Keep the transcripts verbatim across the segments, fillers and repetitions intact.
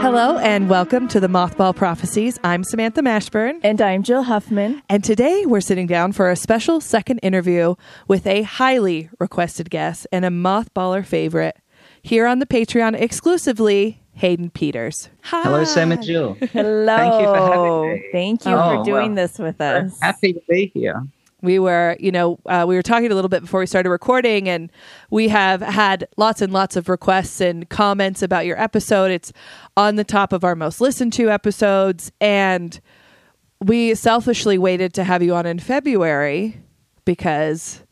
Hello and welcome to the Mothball Prophecies. I'm Samantha Mashburn. And I'm Jill Huffman. And today we're sitting down for a special second interview with a highly requested guest and a mothballer favorite here on the Patreon exclusively, Hayden Peters. Hi. Hello, Sam and Jill. Hello. Thank you for having me. Thank you oh, for doing well, this with us. I'm happy to be here. We were, you know, uh, we were talking a little bit before we started recording, and we have had lots and lots of requests and comments about your episode. It's on the top of our most listened to episodes, and we selfishly waited to have you on in February because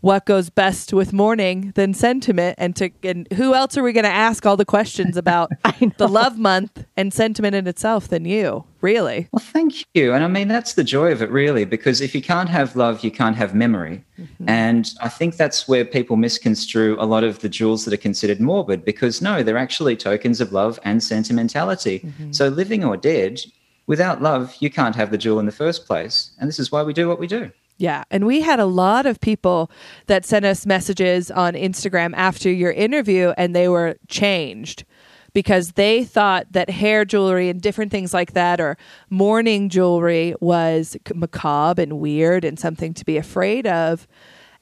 what goes best with mourning than sentiment? And to and who else are we going to ask all the questions about the love month and sentiment in itself than you? Really? Well, thank you. And I mean, that's the joy of it, really, because if you can't have love, you can't have memory. Mm-hmm. And I think that's where people misconstrue a lot of the jewels that are considered morbid, because no, they're actually tokens of love and sentimentality. Mm-hmm. So living or dead, without love, you can't have the jewel in the first place. And this is why we do what we do. Yeah. And we had a lot of people that sent us messages on Instagram after your interview, and they were changed because they thought that hair jewelry and different things like that, or mourning jewelry, was macabre and weird and something to be afraid of.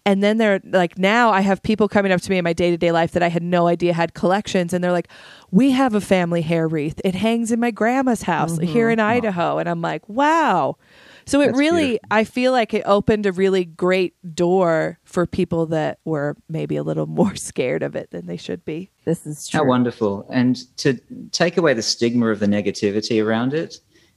And then they're like, now I have people coming up to me in my day-to-day life that I had no idea had collections. And they're like, we have a family hair wreath. It hangs in my grandma's house mm-hmm. here in Idaho. And I'm like, wow. So it That's really, beautiful. I feel like it opened a really great door for people that were maybe a little more scared of it than they should be. This is true. How wonderful. And to take away the stigma of the negativity around it.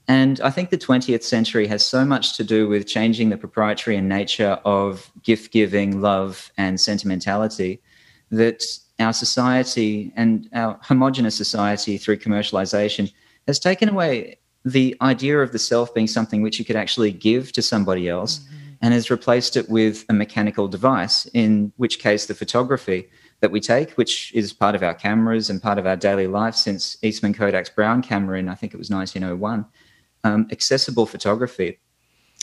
And I think the twentieth century has so much to do with changing the proprietary and nature of gift giving, love, and sentimentality that our society and our homogenous society through commercialization has taken away the idea of the self being something which you could actually give to somebody else mm-hmm. and has replaced it with a mechanical device, in which case the photography that we take, which is part of our cameras and part of our daily life since Eastman Kodak's Brown camera in, I think it was nineteen oh one, um, accessible photography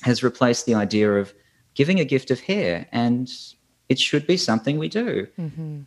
has replaced the idea of giving a gift of hair, and it should be something we do. Mm-hmm.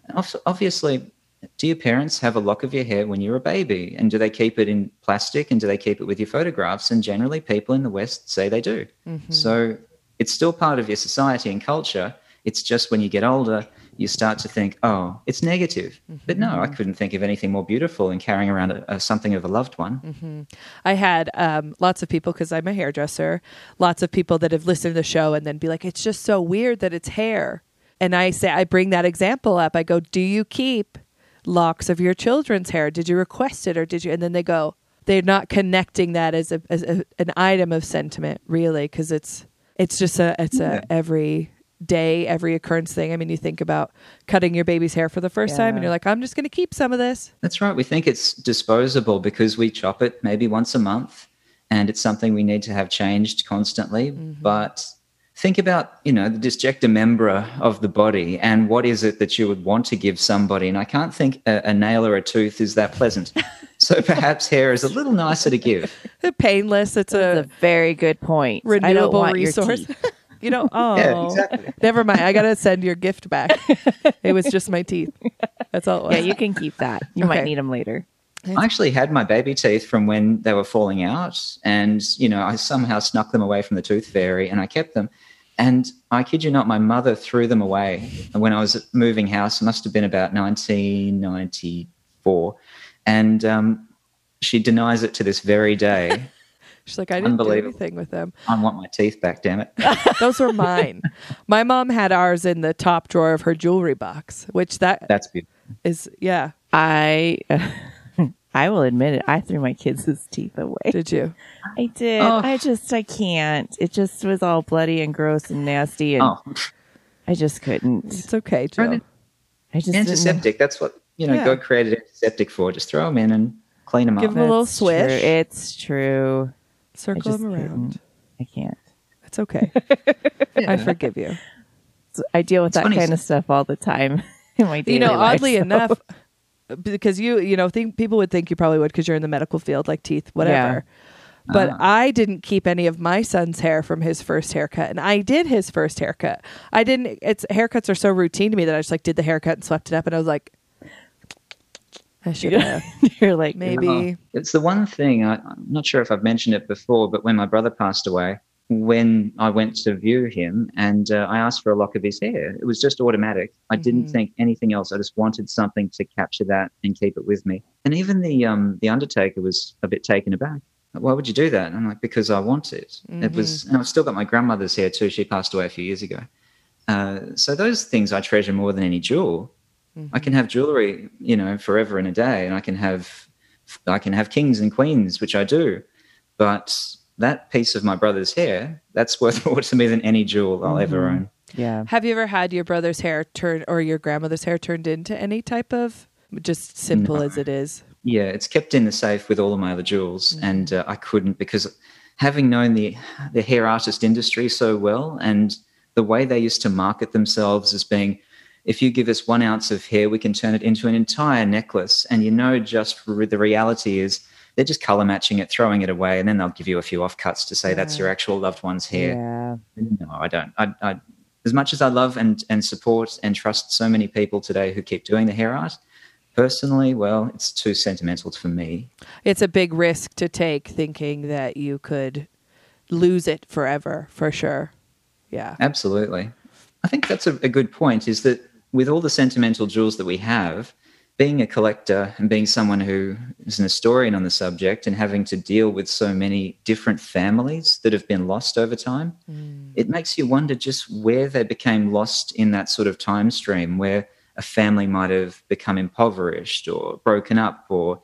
Obviously, do your parents have a lock of your hair when you're a baby, and do they keep it in plastic, and do they keep it with your photographs? And generally people in the West say they do. Mm-hmm. So it's still part of your society and culture. It's just when you get older, you start to think, oh, it's negative. Mm-hmm. But no, I couldn't think of anything more beautiful than carrying around a, a, something of a loved one. Mm-hmm. I had um, lots of people, because I'm a hairdresser, lots of people that have listened to the show and then be like, it's just so weird that it's hair. And I say, I bring that example up. I go, do you keep locks of your children's hair? Did you request it, or did you? And then they go, they're not connecting that as a as a, an item of sentiment, really, because it's it's just a it's yeah. a every day, every occurrence thing. I mean, you think about cutting your baby's hair for the first yeah. time, and you're like, I'm just going to keep some of this. That's right. We think it's disposable because we chop it maybe once a month, and it's something we need to have changed constantly. Mm-hmm. But think about, you know, the disjecta membra of the body, and what is it that you would want to give somebody? And I can't think a, a nail or a tooth is that pleasant. So perhaps hair is a little nicer to give. Painless. It's a, a very good point. Renewable I don't want resource. Your teeth. You know, oh, yeah, exactly. Never mind. I got to send your gift back. It was just my teeth. That's all it was. Yeah, you can keep that. You okay. might need them later. I actually had my baby teeth from when they were falling out, and, you know, I somehow snuck them away from the tooth fairy, and I kept them. And I kid you not, my mother threw them away when I was moving house. It must have been about nineteen ninety-four. And um, she denies it to this very day. She's like, I didn't do anything with them. I want my teeth back, damn it. Those were mine. My mom had ours in the top drawer of her jewelry box, which that That's beautiful. Is, yeah. I... Uh, I will admit it. I threw my kids' teeth away. Did you? I did. Oh. I just, I can't. It just was all bloody and gross and nasty. And oh. I just couldn't. It's okay, Jill. I just antiseptic. That's what, you know, yeah. God created antiseptic for. Just throw them in and clean them Give up. Give them a little swish. True. It's true. Circle them around. Couldn't. I can't. It's okay. Yeah. I forgive you. I deal with it's that funny. kind of stuff all the time in my daily You know, life, oddly so. enough, because you, you know, think people would think you probably would because you're in the medical field, like teeth, whatever. Yeah. But uh, I didn't keep any of my son's hair from his first haircut. And I did his first haircut. I didn't, it's haircuts are so routine to me that I just like did the haircut and swept it up. And I was like, I should have. You're like, maybe. You know, it's the one thing, I, I'm not sure if I've mentioned it before, but when my brother passed away, when I went to view him and uh, I asked for a lock of his hair, it was just automatic. I mm-hmm. didn't think anything else. I just wanted something to capture that and keep it with me. And even the um, the undertaker was a bit taken aback. Why would you do that? And I'm like, because I want it. Mm-hmm. It was, and I've still got my grandmother's hair too. She passed away a few years ago. Uh, so those things I treasure more than any jewel. Mm-hmm. I can have jewelry, you know, forever and a day, and I can have, I can have kings and queens, which I do. But that piece of my brother's hair, that's worth more to me than any jewel I'll mm-hmm. ever own. Yeah. Have you ever had your brother's hair turned or your grandmother's hair turned into any type of, just simple no. as it is? Yeah, it's kept in the safe with all of my other jewels, mm-hmm. and uh, I couldn't, because having known the the hair artist industry so well, and the way they used to market themselves as being, if you give us one ounce of hair, we can turn it into an entire necklace, and you know, just re- the reality is they're just color matching it, throwing it away, and then they'll give you a few offcuts to say yeah. that's your actual loved one's hair. Yeah. No, I don't. I, I, as much as I love and and support and trust so many people today who keep doing the hair art, personally, well, it's too sentimental for me. It's a big risk to take, thinking that you could lose it forever, for sure. Yeah. Absolutely. I think that's a, a good point, is that with all the sentimental jewels that we have, being a collector and being someone who is an historian on the subject and having to deal with so many different families that have been lost over time, mm. it makes you wonder just where they became lost in that sort of time stream where a family might have become impoverished or broken up or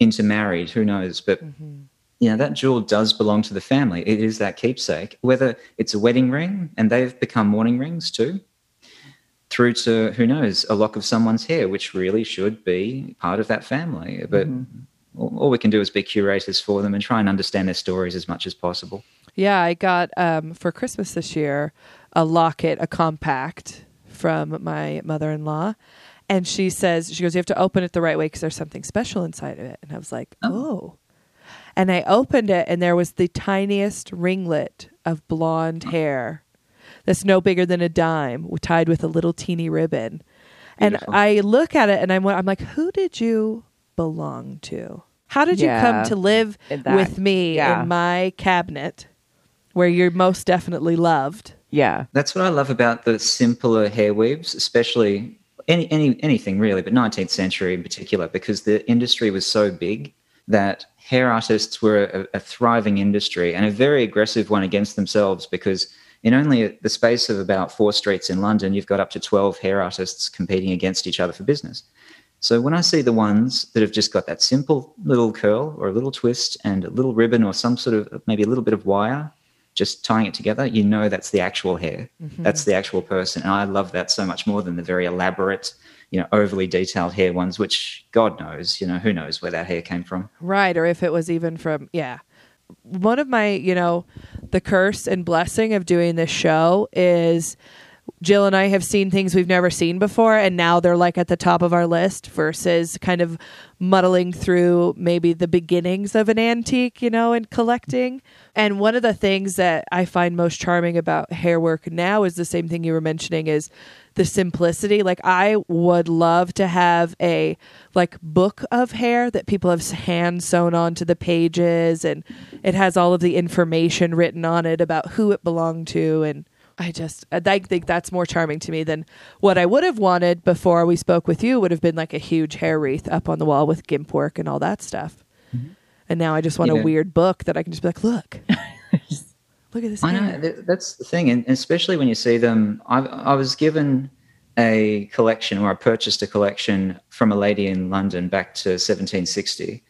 intermarried, who knows. But, mm-hmm. you know, that jewel does belong to the family. It is that keepsake, whether it's a wedding ring, and they've become mourning rings too, through to, who knows, a lock of someone's hair, which really should be part of that family. But mm-hmm. all, all we can do is be curators for them and try and understand their stories as much as possible. Yeah, I got um, for Christmas this year a locket, a compact, from my mother-in-law, and she says, she goes, you have to open it the right way because there's something special inside of it. And I was like, oh. And I opened it, and there was the tiniest ringlet of blonde hair that's no bigger than a dime, tied with a little teeny ribbon. Beautiful. And I look at it, and I'm, I'm like, who did you belong to? How did yeah, you come to live with me yeah. in my cabinet where you're most definitely loved? Yeah, that's what I love about the simpler hair weaves, especially any, any anything really, but nineteenth century in particular, because the industry was so big that hair artists were a, a thriving industry and a very aggressive one against themselves, because in only a, the space of about four streets in London, you've got up to twelve hair artists competing against each other for business. So when I see the ones that have just got that simple little curl or a little twist and a little ribbon or some sort of maybe a little bit of wire, just tying it together, you know that's the actual hair. Mm-hmm. That's the actual person. And I love that so much more than the very elaborate, you know, overly detailed hair ones, which God knows, you know, who knows where that hair came from. Right, or if it was even from, yeah. One of my, you know, the curse and blessing of doing this show is Jill and I have seen things we've never seen before, and now they're like at the top of our list versus kind of muddling through maybe the beginnings of an antique, you know, and collecting. And one of the things that I find most charming about hair work now is the same thing you were mentioning, is the simplicity. Like, I would love to have a like book of hair that people have hand sewn onto the pages, and it has all of the information written on it about who it belonged to. And I just, I think that's more charming to me than what I would have wanted before we spoke with you would have been like a huge hair wreath up on the wall with gimp work and all that stuff. Mm-hmm. And now I just want yeah. a weird book that I can just be like, look, look at this. I hair. know, that's the thing. And especially when you see them, I, I was given a collection, or I purchased a collection from a lady in London back to seventeen sixty.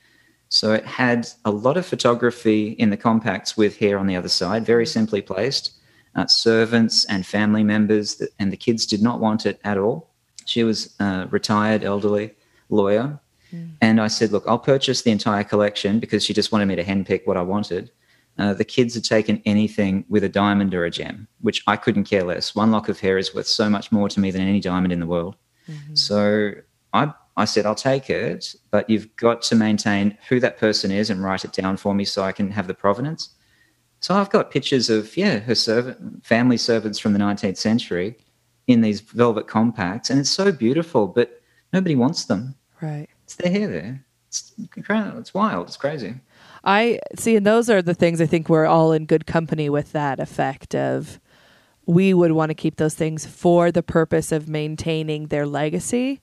So it had a lot of photography in the compacts with hair on the other side, very simply placed. Uh, servants and family members, that, and the kids did not want it at all. She was a retired elderly lawyer. Mm. And I said, look, I'll purchase the entire collection, because she just wanted me to handpick what I wanted. Uh, the kids had taken anything with a diamond or a gem, which I couldn't care less. One lock of hair is worth so much more to me than any diamond in the world. Mm-hmm. So I, I said, I'll take it, but you've got to maintain who that person is and write it down for me so I can have the provenance. So I've got pictures of, yeah, her servant, family servants from the nineteenth century in these velvet compacts, and it's so beautiful, but nobody wants them. Right. It's their hair there. It's, it's wild. It's crazy. I see, and those are the things I think we're all in good company with, that effect of we would want to keep those things for the purpose of maintaining their legacy,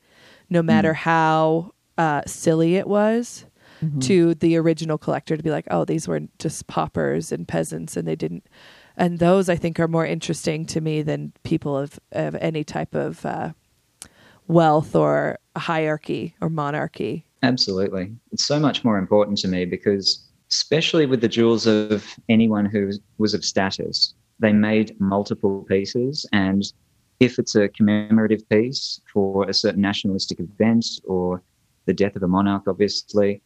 no matter mm. how uh, silly it was mm-hmm. to the original collector to be like, oh, these were just paupers and peasants and they didn't. And those I think are more interesting to me than people of, of any type of uh, wealth or hierarchy or monarchy. Absolutely. It's so much more important to me because especially with the jewels of anyone who was of status, they made multiple pieces. And if it's a commemorative piece for a certain nationalistic event or the death of a monarch, obviously,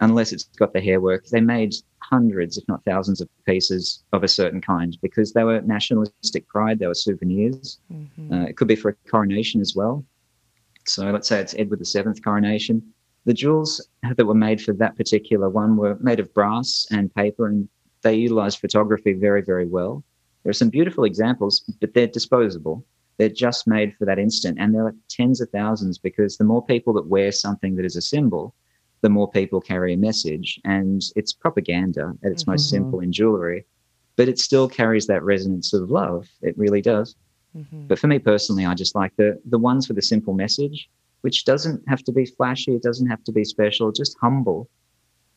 unless it's got the hair work, they made hundreds, if not thousands of pieces of a certain kind because they were nationalistic pride, they were souvenirs. Mm-hmm. Uh, it could be for a coronation as well. So let's say it's Edward the seventh coronation. The jewels that were made for that particular one were made of brass and paper, and they utilised photography very, very well. There are some beautiful examples, but they're disposable. They're just made for that instant, and there are tens of thousands because the more people that wear something that is a symbol, the more people carry a message, and it's propaganda at its mm-hmm. most simple in jewellery, but it still carries that resonance of love. It really does. Mm-hmm. But for me personally, I just like the the ones with a simple message, which doesn't have to be flashy, it doesn't have to be special, just humble.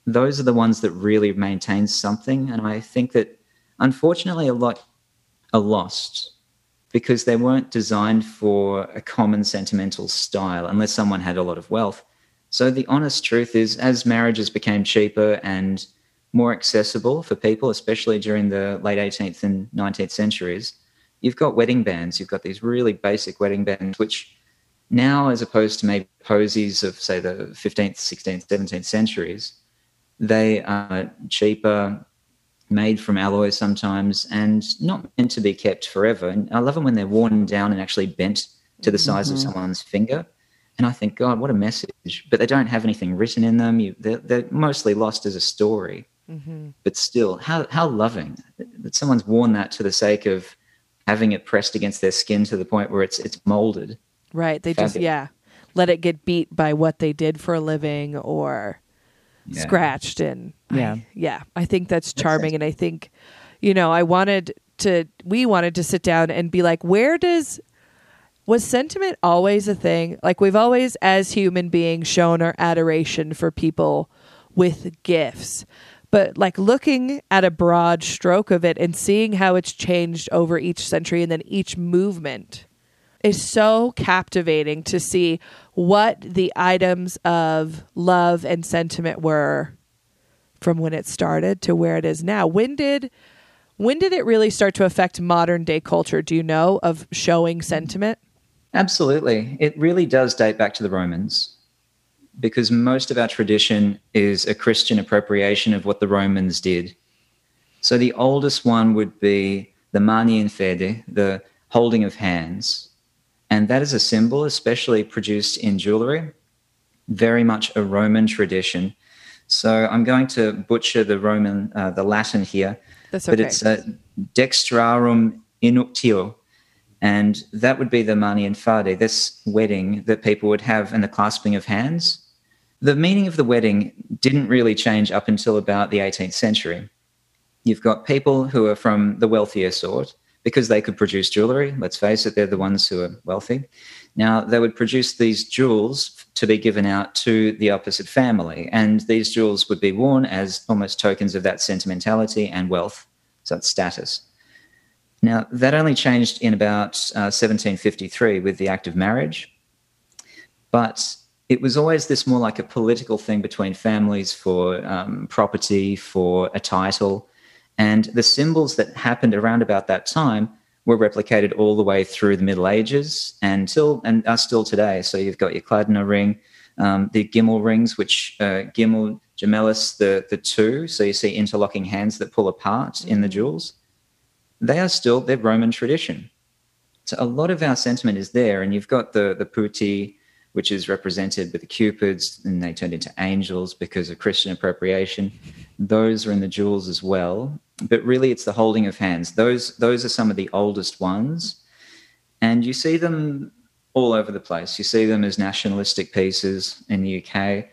Those are the ones that really maintain something, and I think that, unfortunately, a lot are lost because they weren't designed for a common sentimental style unless someone had a lot of wealth. So the honest truth is, as marriages became cheaper and more accessible for people, especially during the late eighteenth and nineteenth centuries, you've got wedding bands, you've got these really basic wedding bands, which now, as opposed to maybe posies of, say, the fifteenth, sixteenth, seventeenth centuries, they are cheaper, made from alloy sometimes, and not meant to be kept forever. And I love them when they're worn down and actually bent to the size mm-hmm. of someone's finger. And I think, God, what a message. But they don't have anything written in them. You, they're, they're mostly lost as a story. Mm-hmm. But still, how, how loving that someone's worn that to the sake of having it pressed against their skin to the point where it's it's molded. Right. They Fabulous. just, yeah, let it get beat by what they did for a living or yeah. scratched. And yeah, I, yeah, I think that's charming. That's and I think, you know, I wanted to, we wanted to sit down and be like, where does, was sentiment always a thing? Like we've always, as human beings, shown our adoration for people with gifts, but like looking at a broad stroke of it and seeing how it's changed over each century and then each movement is so captivating to see what the items of love and sentiment were from when it started to where it is now. When did when did it really start to affect modern day culture, do you know, of showing sentiment? Absolutely. It really does date back to the Romans because most of our tradition is a Christian appropriation of what the Romans did. So the oldest one would be the mani in fede, the holding of hands. And that is a symbol, especially produced in jewellery, very much a Roman tradition. So I'm going to butcher the Roman, uh, the Latin here. That's okay. But it's uh, dextrarum inuctio. And that would be the mani in fade, this wedding that people would have and the clasping of hands. The meaning of the wedding didn't really change up until about the eighteenth century. You've got people who are from the wealthier sort, because they could produce jewellery. Let's face it, they're the ones who are wealthy. Now, they would produce these jewels to be given out to the opposite family, and these jewels would be worn as almost tokens of that sentimentality and wealth, so it's status. Now, that only changed in about uh, seventeen fifty-three with the act of marriage, but it was always this more like a political thing between families for um, property, for a title. And the symbols that happened around about that time were replicated all the way through the Middle Ages and, till, and are still today. So you've got your Cladner ring, um, the Gimel rings, which uh, Gimel Gemellus the, the two, so you see interlocking hands that pull apart mm. in the jewels, they are still their Roman tradition. So a lot of our sentiment is there, and you've got the, the putti, which is represented with the cupids, and they turned into angels because of Christian appropriation. Those are in the jewels as well. But really it's the holding of hands. Those, those are some of the oldest ones. And you see them all over the place. You see them as nationalistic pieces in the U K,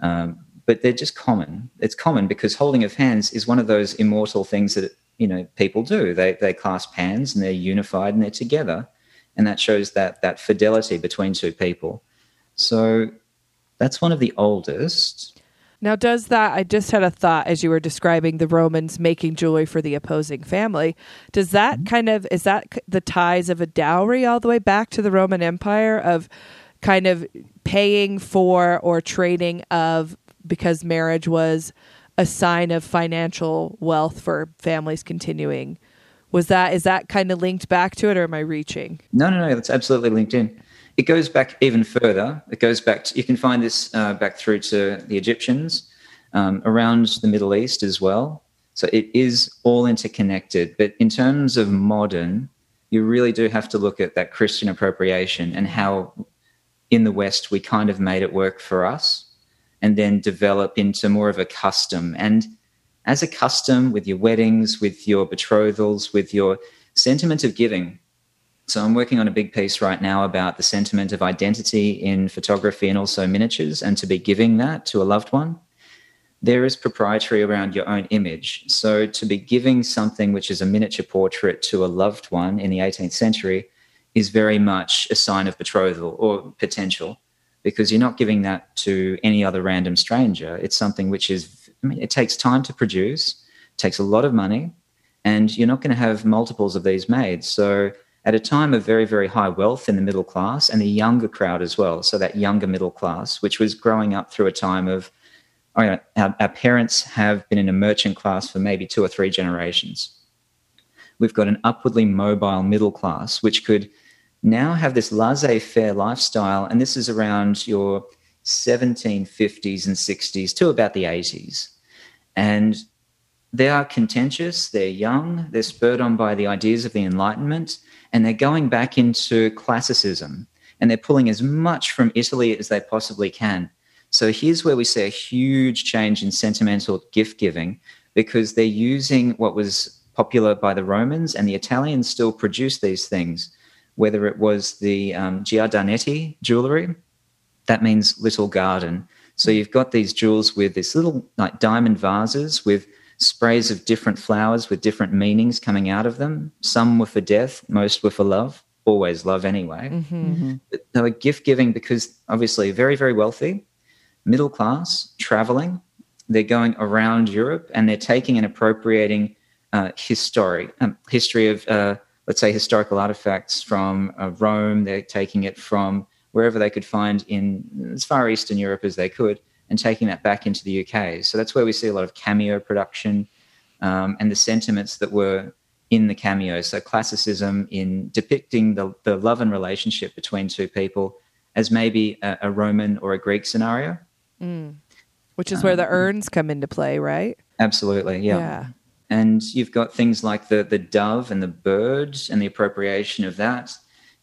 um, but they're just common. It's common because holding of hands is one of those immortal things that, you know, people do. They, they clasp hands and they're unified and they're together. And that shows that, that fidelity between two people. So that's one of the oldest. Now, does that, I just had a thought as you were describing the Romans making jewelry for the opposing family. Does that mm-hmm. kind of, is that the ties of a dowry all the way back to the Roman Empire of kind of paying for or trading of, because marriage was a sign of financial wealth for families continuing? Was that, is that kind of linked back to it, or am I reaching? No, no, no, that's absolutely linked in. It goes back even further. It goes back to, you can find this uh, back through to the Egyptians, um, around the Middle East as well. So it is all interconnected. But in terms of modern, you really do have to look at that Christian appropriation and how in the West we kind of made it work for us and then develop into more of a custom. And as a custom with your weddings, with your betrothals, with your sentiment of giving. So I'm working on a big piece right now about the sentiment of identity in photography and also miniatures, and to be giving that to a loved one. There is proprietary around your own image. So to be giving something which is a miniature portrait to a loved one in the eighteenth century is very much a sign of betrothal or potential, because you're not giving that to any other random stranger. It's something which is, I mean, it takes time to produce, takes a lot of money, and you're not going to have multiples of these made. So at a time of very, very high wealth in the middle class and the younger crowd as well, so that younger middle class, which was growing up through a time of, you know, our, our parents have been in a merchant class for maybe two or three generations. We've got an upwardly mobile middle class, which could now have this laissez-faire lifestyle, and this is around your seventeen fifties and sixties to about the eighties. And they are contentious, they're young, they're spurred on by the ideas of the Enlightenment, and they're going back into classicism, and they're pulling as much from Italy as they possibly can. So here's where we see a huge change in sentimental gift giving, because they're using what was popular by the Romans, and the Italians still produce these things, whether it was the um, Giardinetti jewellery. That means little garden. So you've got these jewels with this little like diamond vases with sprays of different flowers with different meanings coming out of them. Some were for death, most were for love, always love anyway. Mm-hmm. Mm-hmm. But they were gift giving because obviously very, very wealthy, middle class, traveling. They're going around Europe and they're taking and appropriating uh, history, um, history of, uh, let's say, historical artifacts from uh, Rome. They're taking it from wherever they could find in as far Eastern Europe as they could, and taking that back into the U K. So that's where we see a lot of cameo production um, and the sentiments that were in the cameos. So classicism in depicting the, the love and relationship between two people as maybe a, a Roman or a Greek scenario. Mm. Which is um, where the urns come into play, right? Absolutely, yeah. yeah. And you've got things like the, the dove and the bird and the appropriation of that.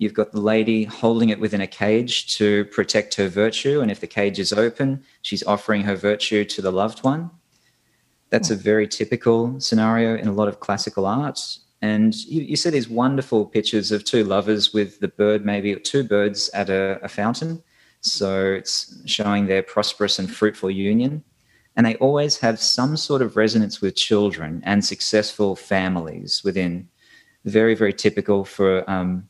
You've got the lady holding it within a cage to protect her virtue. And if the cage is open, she's offering her virtue to the loved one. That's a very typical scenario in a lot of classical art. And you, you see these wonderful pictures of two lovers with the bird, maybe two birds at a, a fountain. So it's showing their prosperous and fruitful union. And they always have some sort of resonance with children and successful families within. Very, very typical for... Um,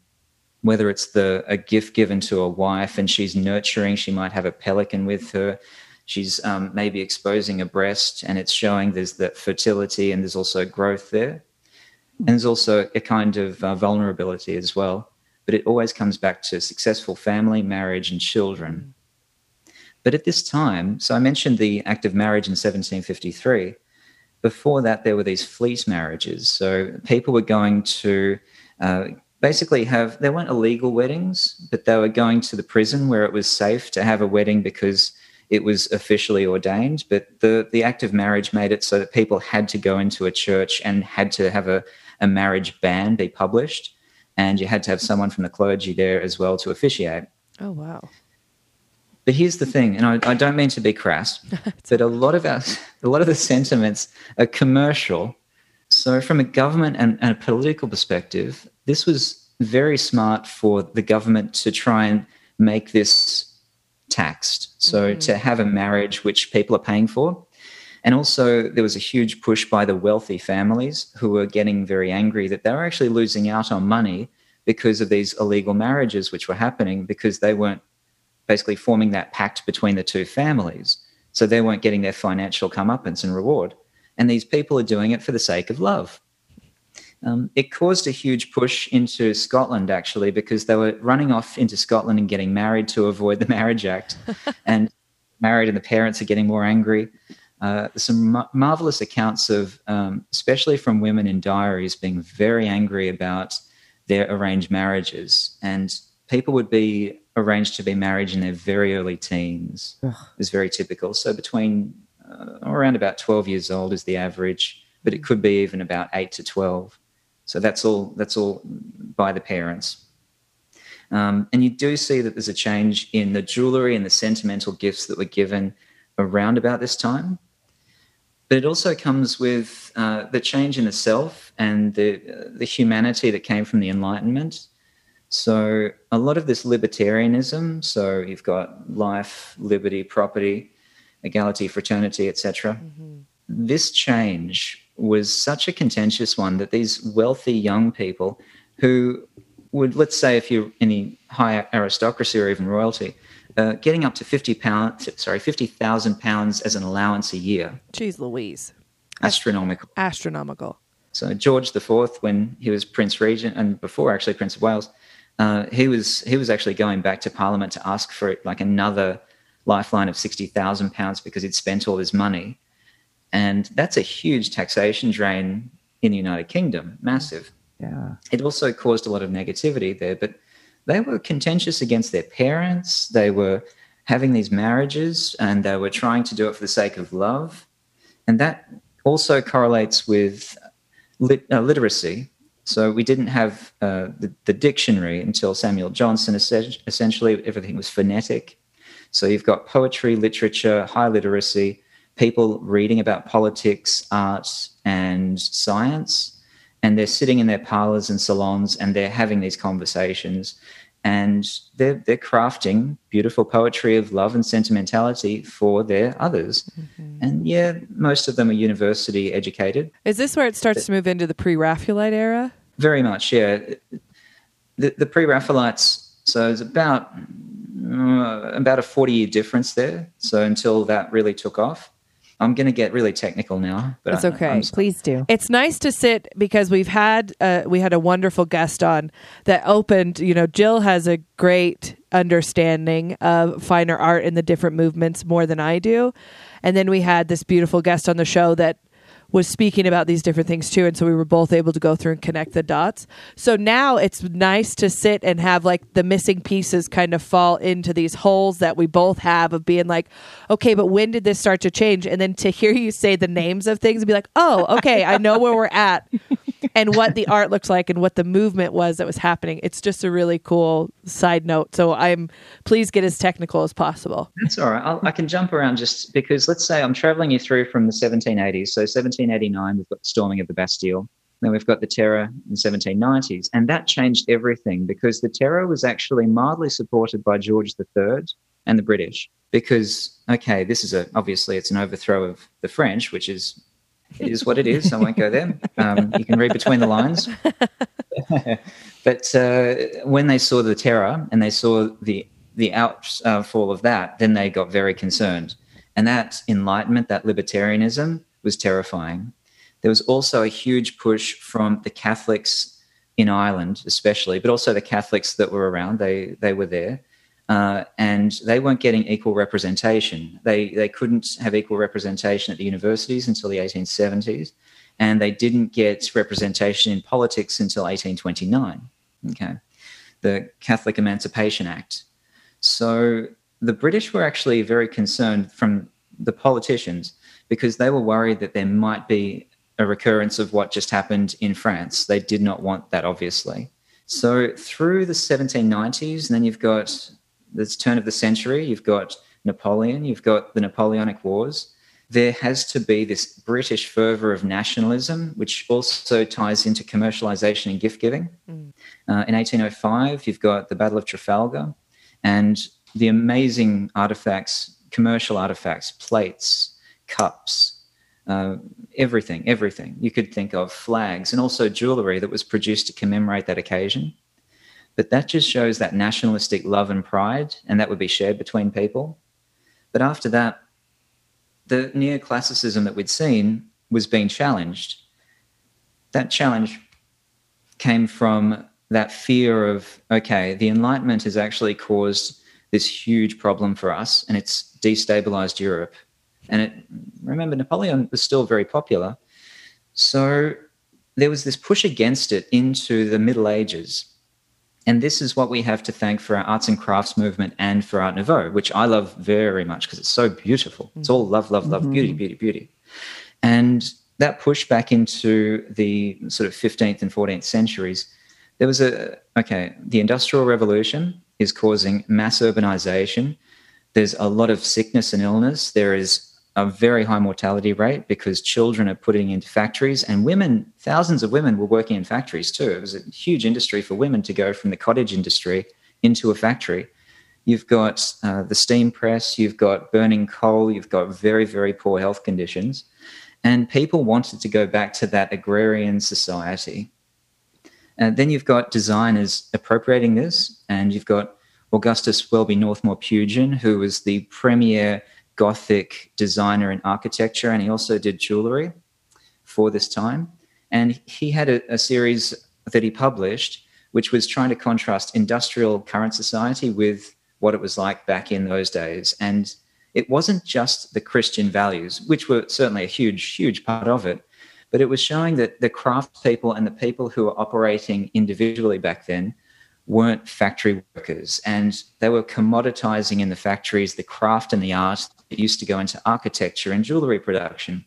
whether it's the a gift given to a wife and she's nurturing, she might have a pelican with her, she's um, maybe exposing a breast and it's showing there's that fertility and there's also growth there. And there's also a kind of uh, vulnerability as well. But it always comes back to successful family, marriage and children. But at this time, so I mentioned the act of marriage in seventeen fifty-three. Before that, there were these fleet marriages. So people were going to... Uh, basically have, they weren't illegal weddings, but they were going to the prison where it was safe to have a wedding because it was officially ordained, but the, the act of marriage made it so that people had to go into a church and had to have a, a marriage ban be published, and you had to have someone from the clergy there as well to officiate. Oh, wow. But here's the thing, and I, I don't mean to be crass, but a lot of our, a lot of the sentiments are commercial. So from a government and, and a political perspective, this was very smart for the government to try and make this taxed. So mm-hmm. to have a marriage which people are paying for. And also there was a huge push by the wealthy families who were getting very angry that they were actually losing out on money because of these illegal marriages which were happening, because they weren't basically forming that pact between the two families. So they weren't getting their financial comeuppance and reward. And these people are doing it for the sake of love. Um, it caused a huge push into Scotland, actually, because they were running off into Scotland and getting married to avoid the Marriage Act, and married, and the parents are getting more angry. Uh, some mar- marvelous accounts of, um, especially from women in diaries, being very angry about their arranged marriages, and people would be arranged to be married in their very early teens. It was very typical. So between uh, around about twelve years old is the average, but it could be even about eight to twelve. So that's all that's all by the parents. Um, and you do see that there's a change in the jewellery and the sentimental gifts that were given around about this time. But it also comes with uh, the change in the self and the, uh, the humanity that came from the Enlightenment. So a lot of this libertarianism, so you've got life, liberty, property, equality, fraternity, et cetera. Mm-hmm. This change was such a contentious one that these wealthy young people who would, let's say if you're in the higher aristocracy or even royalty, uh, getting up to fifty pounds, sorry, fifty thousand pounds as an allowance a year. Jeez Louise. Astronomical. Astronomical. So George the Fourth, when he was Prince Regent and before actually Prince of Wales, uh, he was he was actually going back to Parliament to ask for like another lifeline of sixty thousand pounds because he'd spent all his money. And that's a huge taxation drain in the United Kingdom, massive. Yeah. It also caused a lot of negativity there, but they were contentious against their parents. They were having these marriages and they were trying to do it for the sake of love. And that also correlates with lit- uh, literacy. So we didn't have uh, the, the dictionary until Samuel Johnson. Es- essentially, everything was phonetic. So you've got poetry, literature, high literacy, people reading about politics, art, and science, and they're sitting in their parlours and salons and they're having these conversations and they're, they're crafting beautiful poetry of love and sentimentality for their others. Mm-hmm. And, yeah, most of them are university educated. Is this where it starts but, to move into the Pre-Raphaelite era? Very much, yeah. The, the Pre-Raphaelites, so it's about, uh, about a forty-year difference there, so until that really took off. I'm going to get really technical now. But That's okay. I'm, I'm Please do. It's nice to sit because we've had uh, we had a wonderful guest on that opened, you know, Jill has a great understanding of finer art and the different movements more than I do. And then we had this beautiful guest on the show that was speaking about these different things too. And so we were both able to go through and connect the dots. So now it's nice to sit and have like the missing pieces kind of fall into these holes that we both have of being like, okay, but when did this start to change? And then to hear you say the names of things and be like, oh, okay, I know where we're at and what the art looks like and what the movement was that was happening. It's just a really cool side note. So I'm please get as technical as possible. That's all right. I'll, I can jump around just because let's say I'm traveling you through from the seventeen eighties. So seventeen eighty-nine, we've got the storming of the Bastille. Then we've got the terror in the seventeen nineties. And that changed everything because the terror was actually mildly supported by George the Third and the British because, okay, this is a, obviously it's an overthrow of the French, which is, it is what it is. I won't go there. Um, you can read between the lines. But uh, when they saw the terror and they saw the, the outfall of that, then they got very concerned. And that Enlightenment, that libertarianism was terrifying. There was also a huge push from the Catholics in Ireland especially, but also the Catholics that were around. They they were there. Uh, and they weren't getting equal representation. They they couldn't have equal representation at the universities until the eighteen seventies, and they didn't get representation in politics until eighteen twenty-nine, okay, the Catholic Emancipation Act. So the British were actually very concerned from the politicians because they were worried that there might be a recurrence of what just happened in France. They did not want that, obviously. So through the seventeen nineties, and then you've got this turn of the century, you've got Napoleon, you've got the Napoleonic Wars. There has to be this British fervour of nationalism, which also ties into commercialisation and gift-giving. Mm. Uh, in eighteen oh five, you've got the Battle of Trafalgar and the amazing artefacts, commercial artefacts, plates, cups, uh, everything, everything. You could think of flags and also jewellery that was produced to commemorate that occasion. But that just shows that nationalistic love and pride, and that would be shared between people. But after that, the neoclassicism that we'd seen was being challenged. That challenge came from that fear of, okay, the Enlightenment has actually caused this huge problem for us, and it's destabilized Europe. And it, remember, Napoleon was still very popular. So there was this push against it into the Middle Ages. And this is what we have to thank for our arts and crafts movement and for Art Nouveau, which I love very much because it's so beautiful. It's all love, love, love, mm-hmm. beauty, beauty, beauty. And that push back into the sort of fifteenth and fourteenth centuries, there was a, okay, the Industrial Revolution is causing mass urbanization. There's a lot of sickness and illness. There is a very high mortality rate because children are putting into factories, and women, thousands of women were working in factories too. It was a huge industry for women to go from the cottage industry into a factory. You've got uh, the steam press, you've got burning coal, you've got very, very poor health conditions. And people wanted to go back to that agrarian society. And then you've got designers appropriating this, and you've got Augustus Welby Northmore Pugin, who was the premier Gothic designer in architecture, and he also did jewellery for this time. And he had a, a series that he published which was trying to contrast industrial current society with what it was like back in those days. And it wasn't just the Christian values, which were certainly a huge, huge part of it, but it was showing that the craft people and the people who were operating individually back then weren't factory workers, and they were commoditizing in the factories the craft and the art that used to go into architecture and jewellery production.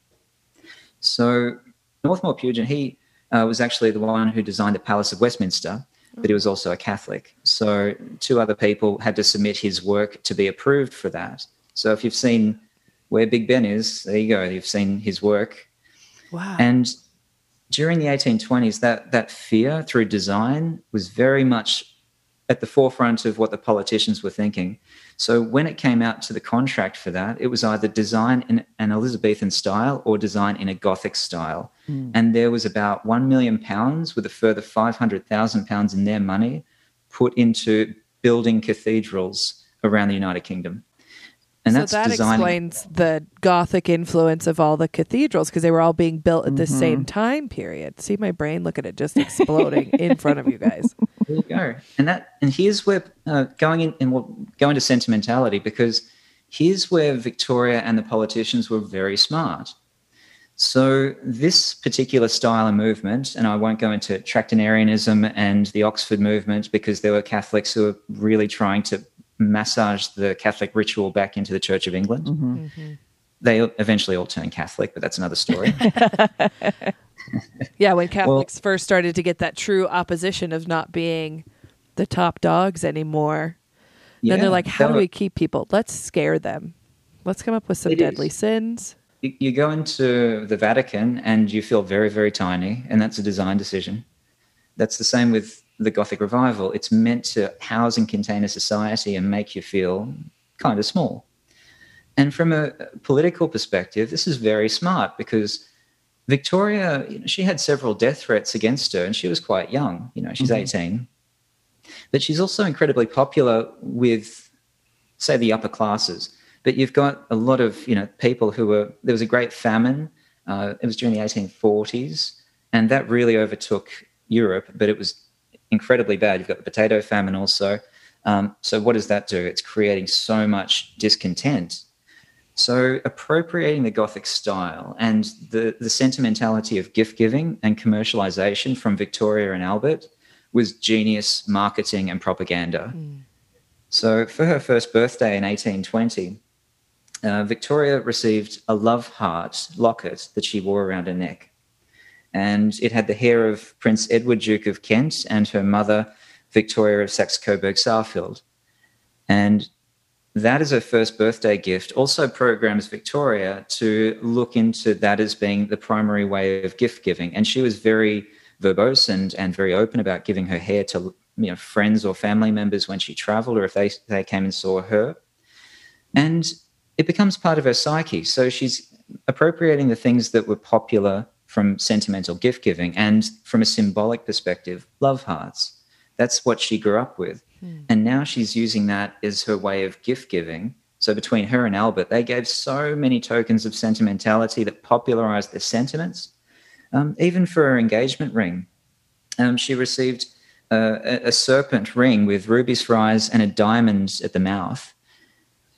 So Northmore Pugin, he uh, was actually the one who designed the Palace of Westminster, but he was also a Catholic. So two other people had to submit his work to be approved for that. So if you've seen where Big Ben is, there you go, you've seen his work. Wow. And during the eighteen twenties, that, that fear through design was very much at the forefront of what the politicians were thinking. So when it came out to the contract for that, it was either design in an Elizabethan style or design in a Gothic style. Mm. And there was about one million pounds with a further five hundred thousand pounds in their money put into building cathedrals around the United Kingdom. And so that's that designing. Explains the Gothic influence of all the cathedrals, because they were all being built at the mm-hmm. same time period. See my brain, look at it, just exploding in front of you guys. There you go. And that, and here's where uh, going in, and we'll go into sentimentality, because here's where Victoria and the politicians were very smart. So this particular style of movement, and I won't go into Tractarianism and the Oxford movement, because there were Catholics who were really trying to massage the Catholic ritual back into the Church of England. Mm-hmm. Mm-hmm. They eventually all turned Catholic, but that's another story. Yeah, when Catholics well, first started to get that true opposition of not being the top dogs anymore, yeah, then they're like, how do we keep people? Let's scare them. Let's come up with some deadly is. sins. You go into the Vatican and you feel very, very tiny, and that's a design decision. That's the same with the Gothic revival. It's meant to house and contain a society and make you feel kind of small. And from a political perspective, this is very smart, because Victoria, you know, she had several death threats against her, and she was quite young. You know, she's mm-hmm. eighteen. But she's also incredibly popular with, say, the upper classes. But you've got a lot of, you know, people who were, there was a great famine. Uh, it was during the eighteen forties, and that really overtook Europe, but it was incredibly bad. You've got the potato famine also. Um, so what does that do? It's creating so much discontent. So appropriating the Gothic style and the, the sentimentality of gift-giving and commercialization from Victoria and Albert was genius marketing and propaganda. Mm. So for her first birthday in eighteen twenty, uh, Victoria received a love heart locket that she wore around her neck. And it had the hair of Prince Edward, Duke of Kent, and her mother, Victoria of Saxe-Coburg-Saalfeld. And that, as her first birthday gift, also programs Victoria to look into that as being the primary way of gift giving. And she was very verbose and, and very open about giving her hair to, you know, friends or family members when she traveled, or if they, they came and saw her. And it becomes part of her psyche. So she's appropriating the things that were popular from sentimental gift giving, and from a symbolic perspective, love hearts. That's what she grew up with. Mm. And now she's using that as her way of gift giving. So between her and Albert, they gave so many tokens of sentimentality that popularized their sentiments. Um, even for her engagement ring, um, she received uh, a, a serpent ring with rubies for eyes and a diamond at the mouth.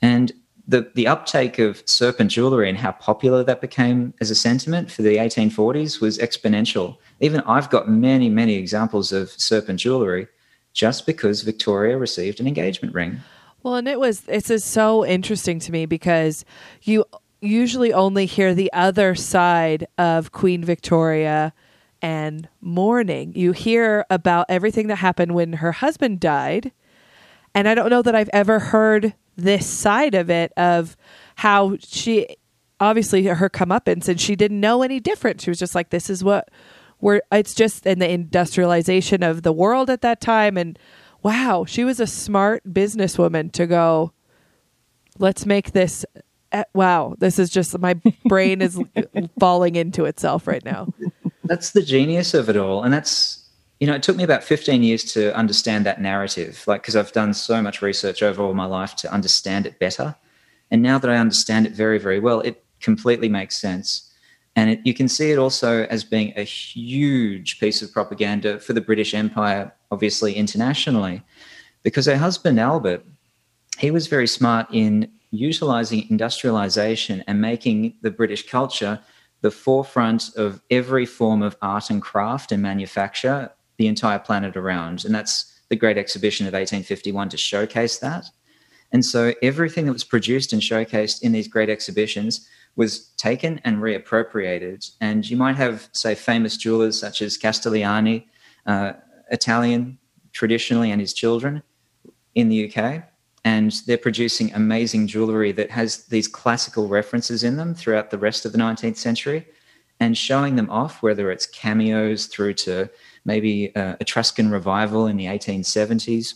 And the, the uptake of serpent jewellery and how popular that became as a sentiment for the eighteen forties was exponential. Even I've got many, many examples of serpent jewellery just because Victoria received an engagement ring. Well, and it was, it's just so interesting to me because you usually only hear the other side of Queen Victoria and mourning. You hear about everything that happened when her husband died. And I don't know that I've ever heard this side of it, of how she, obviously her comeuppance, and she didn't know any different. She was just like, this is what we're, it's just in the industrialization of the world at that time. And wow, she was a smart businesswoman to go, let's make this, wow, this is just, my brain is falling into itself right now. That's the genius of it all. And that's, you know, it took me about fifteen years to understand that narrative, like, because I've done so much research over all my life to understand it better. And now that I understand it very, very well, it completely makes sense. And it, you can see it also as being a huge piece of propaganda for the British Empire, obviously internationally, because her husband, Albert, he was very smart in utilizing industrialization and making the British culture the forefront of every form of art and craft and manufacture the entire planet around. And that's the Great Exhibition of eighteen fifty-one to showcase that. And so everything that was produced and showcased in these great exhibitions was taken and reappropriated. And you might have, say, famous jewelers such as Castigliani, uh, Italian traditionally, and his children in the U K. And they're producing amazing jewellery that has these classical references in them throughout the rest of the nineteenth century, and showing them off, whether it's cameos through to maybe uh, Etruscan revival in the eighteen seventies.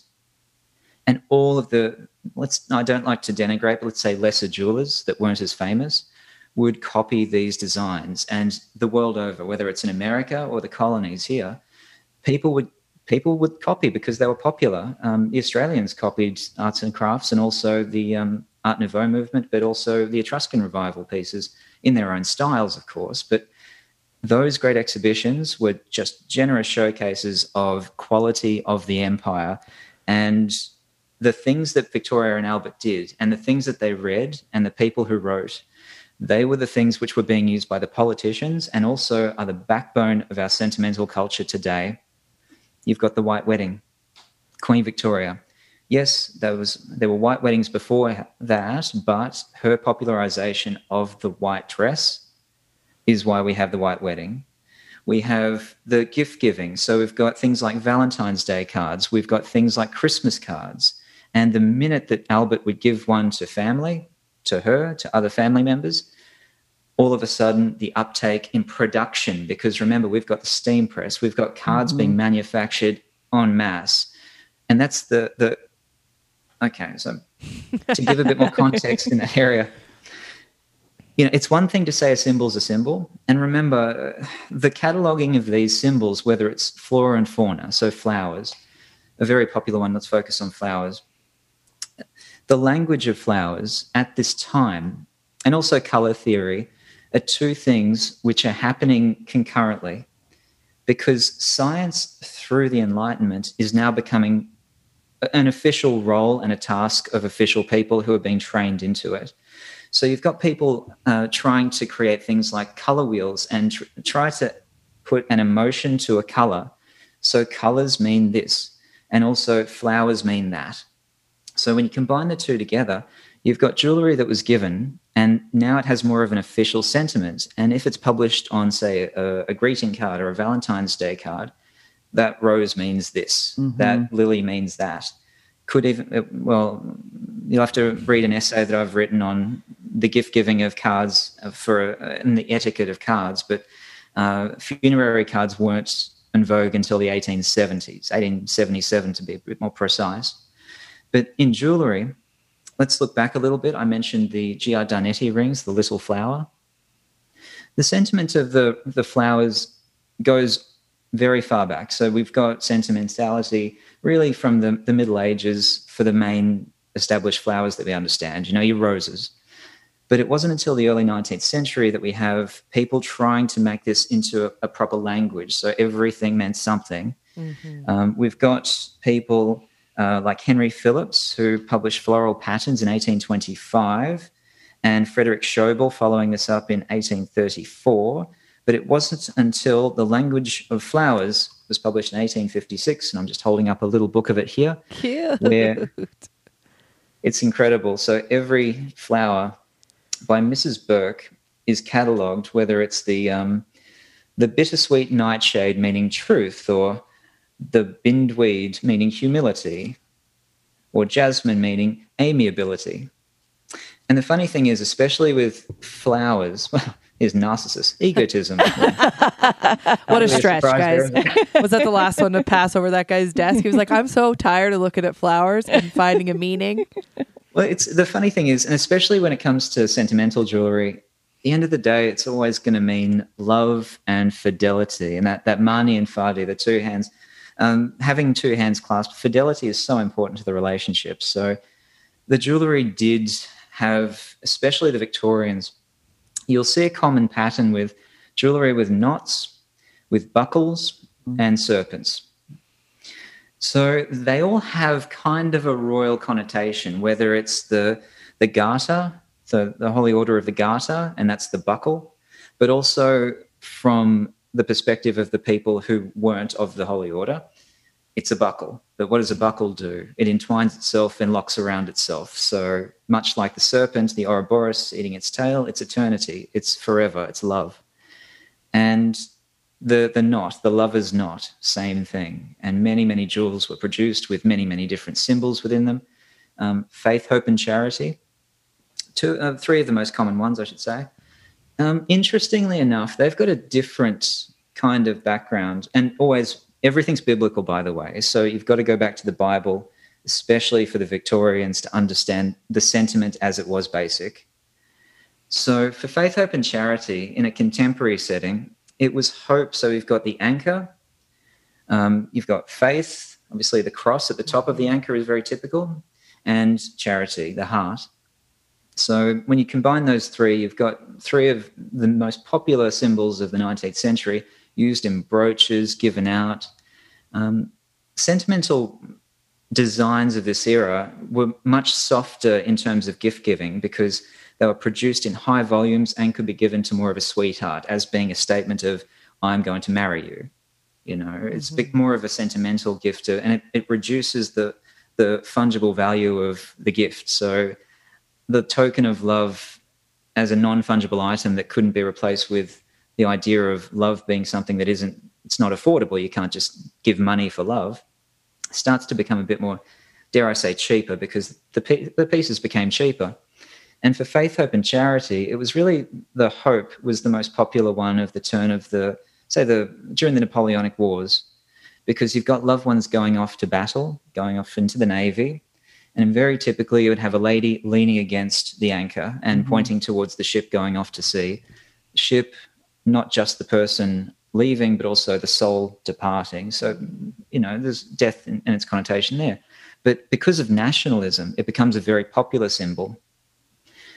And all of the, let's, I don't like to denigrate, but let's say lesser jewellers that weren't as famous would copy these designs. And the world over, whether it's in America or the colonies here, people would People would copy because they were popular. Um, the Australians copied arts and crafts, and also the um, Art Nouveau movement, but also the Etruscan revival pieces in their own styles, of course. But those great exhibitions were just generous showcases of quality of the empire. And the things that Victoria and Albert did, and the things that they read, and the people who wrote, they were the things which were being used by the politicians, and also are the backbone of our sentimental culture today. You've got the White Wedding, Queen Victoria. Yes, there was there were white weddings before that, but her popularization of the white dress is why we have the White Wedding. We have the gift giving. So we've got things like Valentine's Day cards. We've got things like Christmas cards. And the minute that Albert would give one to family, to her, to other family members, all of a sudden, the uptake in production, because remember, we've got the steam press, we've got cards mm-hmm. being manufactured en masse. And that's the, the okay, so to give a bit more context in that area, you know, it's one thing to say a symbol's a symbol. And remember, the cataloguing of these symbols, whether it's flora and fauna, so flowers, a very popular one, let's focus on flowers. The language of flowers at this time, and also colour theory, are two things which are happening concurrently, because science through the Enlightenment is now becoming an official role and a task of official people who are being trained into it. So you've got people uh, trying to create things like colour wheels and tr- try to put an emotion to a colour. So colours mean this, and also flowers mean that. So when you combine the two together, you've got jewellery that was given and now it has more of an official sentiment. And if it's published on, say, a, a greeting card or a Valentine's Day card, that rose means this, mm-hmm. that lily means that. Could even, well, you'll have to read an essay that I've written on the gift giving of cards for and the etiquette of cards, but uh, funerary cards weren't in vogue until the eighteen seventies, eighteen seventy-seven to be a bit more precise. But in jewellery, let's look back a little bit. I mentioned the Giardinetti rings, the little flower. The sentiment of the, the flowers goes very far back. So we've got sentimentality really from the, the Middle Ages for the main established flowers that we understand, you know, your roses. But it wasn't until the early nineteenth century that we have people trying to make this into a, a proper language. So everything meant something. Mm-hmm. Um, we've got people... Uh, like Henry Phillips, who published Floral Patterns in eighteen twenty-five, and Frederick Schauble following this up in eighteen thirty-four. But it wasn't until The Language of Flowers was published in eighteen fifty-six, and I'm just holding up a little book of it here. Cute. Where it's incredible. So every flower by Missus Burke is catalogued, whether it's the, um, the bittersweet nightshade, meaning truth, or the bindweed, meaning humility, or jasmine, meaning amiability. And the funny thing is, especially with flowers, well, here's narcissist, egotism. What a stretch, guys. Was that the last one to pass over that guy's desk? He was like, I'm so tired of looking at flowers and finding a meaning. Well, it's the funny thing is, and especially when it comes to sentimental jewelry, the end of the day, it's always going to mean love and fidelity. And that, that mani and fadi, the two hands, Um, having two hands clasped, fidelity is so important to the relationship. So the jewellery did have, especially the Victorians, you'll see a common pattern with jewellery with knots, with buckles, mm-hmm. and serpents. So they all have kind of a royal connotation, whether it's the, the garter, the, the Holy Order of the Garter, and that's the buckle, but also from the perspective of the people who weren't of the Holy Order, it's a buckle. But what does a buckle do? It entwines itself and locks around itself. So much like the serpent, the Ouroboros eating its tail, it's eternity, it's forever, it's love. And the, the knot, the lover's knot, same thing. And many, many jewels were produced with many, many different symbols within them. Um, faith, hope, and charity, two, uh, three of the most common ones, I should say. Um, interestingly enough, they've got a different kind of background, and always everything's biblical, by the way. So you've got to go back to the Bible, especially for the Victorians, to understand the sentiment as it was basic. So for faith, hope, and charity in a contemporary setting, it was hope. So you've got the anchor, um, you've got faith, obviously the cross at the top of the anchor is very typical, and charity, the heart. So when you combine those three, you've got three of the most popular symbols of the nineteenth century used in brooches, given out. Um, sentimental designs of this era were much softer in terms of gift giving because they were produced in high volumes and could be given to more of a sweetheart as being a statement of, I'm going to marry you. You know, mm-hmm. it's a bit more of a sentimental gift, and it, it reduces the, the fungible value of the gift. So the token of love as a non-fungible item that couldn't be replaced with the idea of love being something that isn't, it's not affordable, you can't just give money for love, starts to become a bit more, dare I say, cheaper, because the, the pieces became cheaper. And for faith, hope, and charity, it was really the hope was the most popular one of the turn of the, say, the during the Napoleonic Wars, because you've got loved ones going off to battle, going off into the Navy, and very typically you would have a lady leaning against the anchor and mm-hmm. pointing towards the ship going off to sea. Ship, not just the person leaving, but also the soul departing. So, you know, there's death in, in its connotation there. But because of nationalism, it becomes a very popular symbol.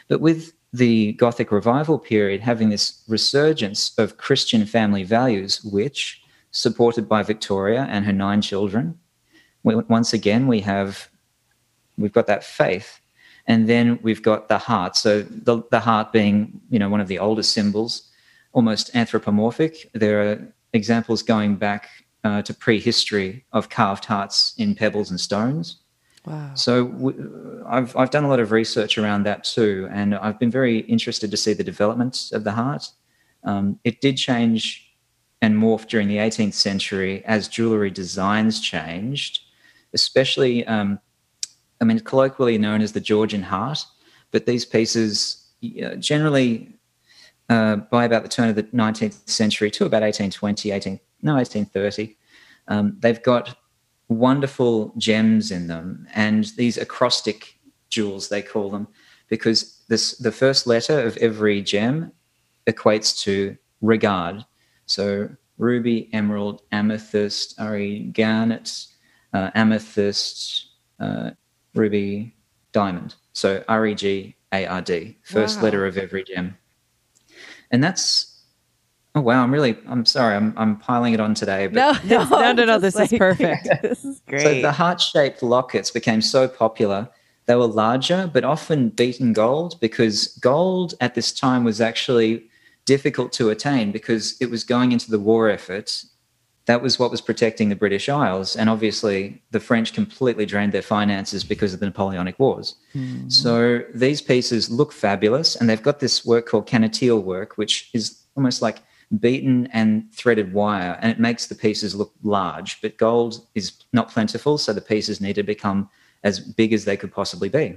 But with the Gothic revival period having this resurgence of Christian family values, which, supported by Victoria and her nine children, we, once again we have... We've got that faith, and then we've got the heart. So the, the heart being, you know, one of the oldest symbols, almost anthropomorphic. There are examples going back uh, to prehistory of carved hearts in pebbles and stones. Wow. So w- I've I've done a lot of research around that too, and I've been very interested to see the development of the heart. Um, it did change and morph during the eighteenth century as jewellery designs changed, especially, um, I mean, colloquially known as the Georgian heart, but these pieces uh, generally uh, by about the turn of the nineteenth century to about eighteen twenty, eighteen, no, eighteen thirty, um, they've got wonderful gems in them, and these acrostic jewels, they call them, because this the first letter of every gem equates to regard. So ruby, emerald, amethyst, re garnet, uh, amethyst, uh, ruby, diamond. So R E G A R D, first wow. letter of every gem. And that's, oh, wow, I'm really, I'm sorry, I'm I'm piling it on today. But no, no, no, no, no this like, is perfect. This is great. So the heart-shaped lockets became so popular. They were larger but often beaten gold, because gold at this time was actually difficult to attain because it was going into the war effort. That was what was protecting the British Isles. And obviously the French completely drained their finances because of the Napoleonic Wars. Mm. So these pieces look fabulous, and they've got this work called canatille work, which is almost like beaten and threaded wire, and it makes the pieces look large. But gold is not plentiful, so the pieces need to become as big as they could possibly be.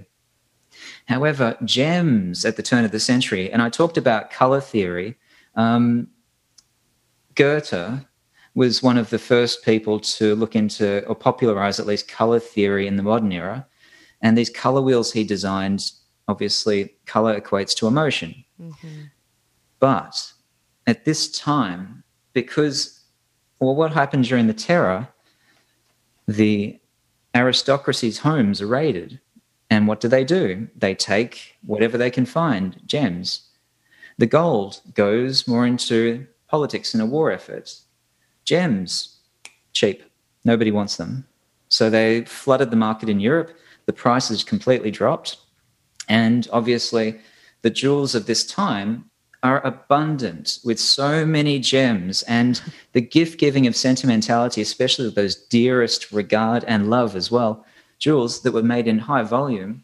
However, gems at the turn of the century, and I talked about colour theory, um, Goethe was one of the first people to look into or popularise at least colour theory in the modern era. And these colour wheels he designed, obviously colour equates to emotion. Mm-hmm. But at this time, because, well, what happened during the Terror, the aristocracy's homes are raided. And what do they do? They take whatever they can find, gems. The gold goes more into politics and a war effort. Gems, cheap. Nobody wants them. So they flooded the market in Europe. The prices completely dropped. And obviously the jewels of this time are abundant with so many gems, and the gift-giving of sentimentality, especially of those dearest regard and love as well, jewels that were made in high volume,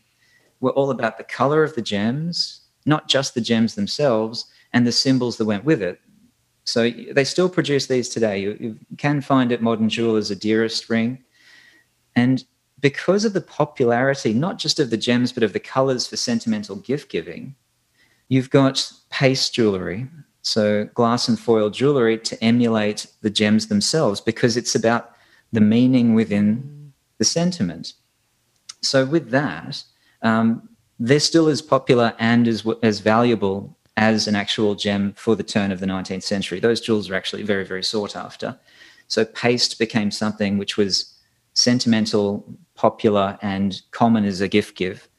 were all about the colour of the gems, not just the gems themselves, and the symbols that went with it. So they still produce these today. You, you can find at modern jewellers a dearest ring. And because of the popularity, not just of the gems, but of the colours for sentimental gift-giving, you've got paste jewellery, so glass and foil jewellery, to emulate the gems themselves, because it's about the meaning within the sentiment. So with that, um, they're still as popular and as as valuable as an actual gem for the turn of the nineteenth century. Those jewels are actually very, very sought after. So paste became something which was sentimental, popular, and common as a gift give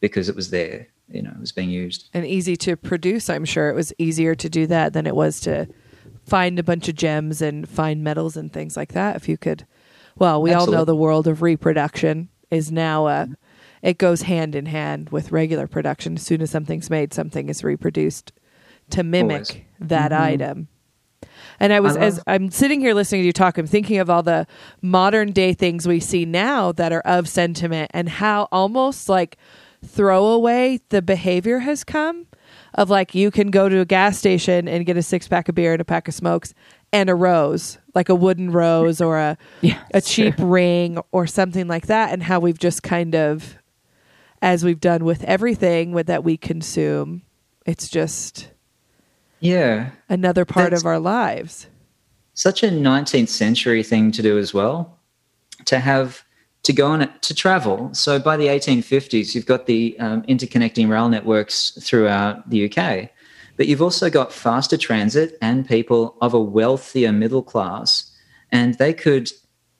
because it was there. You know, it was being used. And easy to produce, I'm sure. It was easier to do that than it was to find a bunch of gems and fine metals and things like that. If you could, well, we Absolutely. all know the world of reproduction is now, uh, it goes hand in hand with regular production. As soon as something's made, something is reproduced to mimic Always. that mm-hmm. item. And I was, I as I'm sitting here listening to you talk, I'm thinking of all the modern day things we see now that are of sentiment, and how almost like throwaway the behavior has come of, like, you can go to a gas station and get a six pack of beer and a pack of smokes and a rose, like a wooden rose or a yeah, a cheap true. ring or something like that. And how we've just kind of, as we've done with everything with, that we consume, it's just yeah another part That's of our lives. Such a nineteenth century thing to do as well, to have to go on to travel. So by the eighteen fifties, you've got the um, interconnecting rail networks throughout the U K, but you've also got faster transit and people of a wealthier middle class, and they could,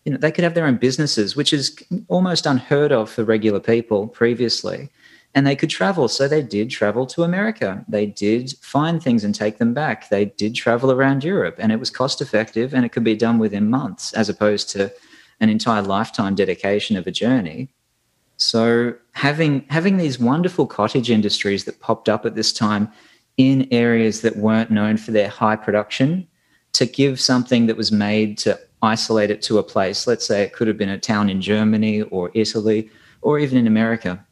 you know, they could have their own businesses, which is almost unheard of for regular people previously, and they could travel. So they did travel to America. They did find things and take them back. They did travel around Europe, and it was cost effective, and it could be done within months as opposed to an entire lifetime dedication of a journey. So having having these wonderful cottage industries that popped up at this time in areas that weren't known for their high production, to give something that was made, to isolate it to a place, let's say it could have been a town in Germany or Italy or even in America.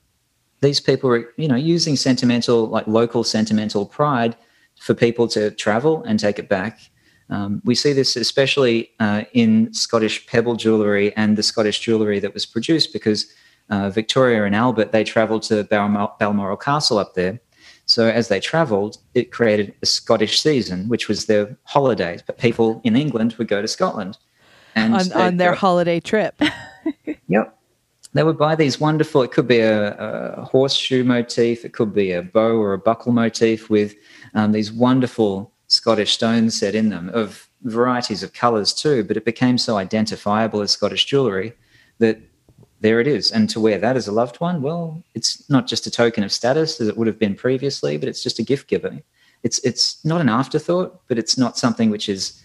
These people were, you know, using sentimental, like local sentimental pride for people to travel and take it back. Um, we see this especially uh, in Scottish pebble jewellery and the Scottish jewellery that was produced, because uh, Victoria and Albert, they travelled to Balmoral, Balmoral Castle up there. So as they travelled, it created a Scottish season, which was their holidays. But people in England would go to Scotland. And on, on their go, holiday trip. Yep. They would buy these wonderful, it could be a, a horseshoe motif, it could be a bow or a buckle motif with um, these wonderful Scottish stones set in them of varieties of colours too, but it became so identifiable as Scottish jewellery that there it is. And to wear that as a loved one, well, it's not just a token of status as it would have been previously, but it's just a gift giver. It's, it's not an afterthought, but it's not something which is,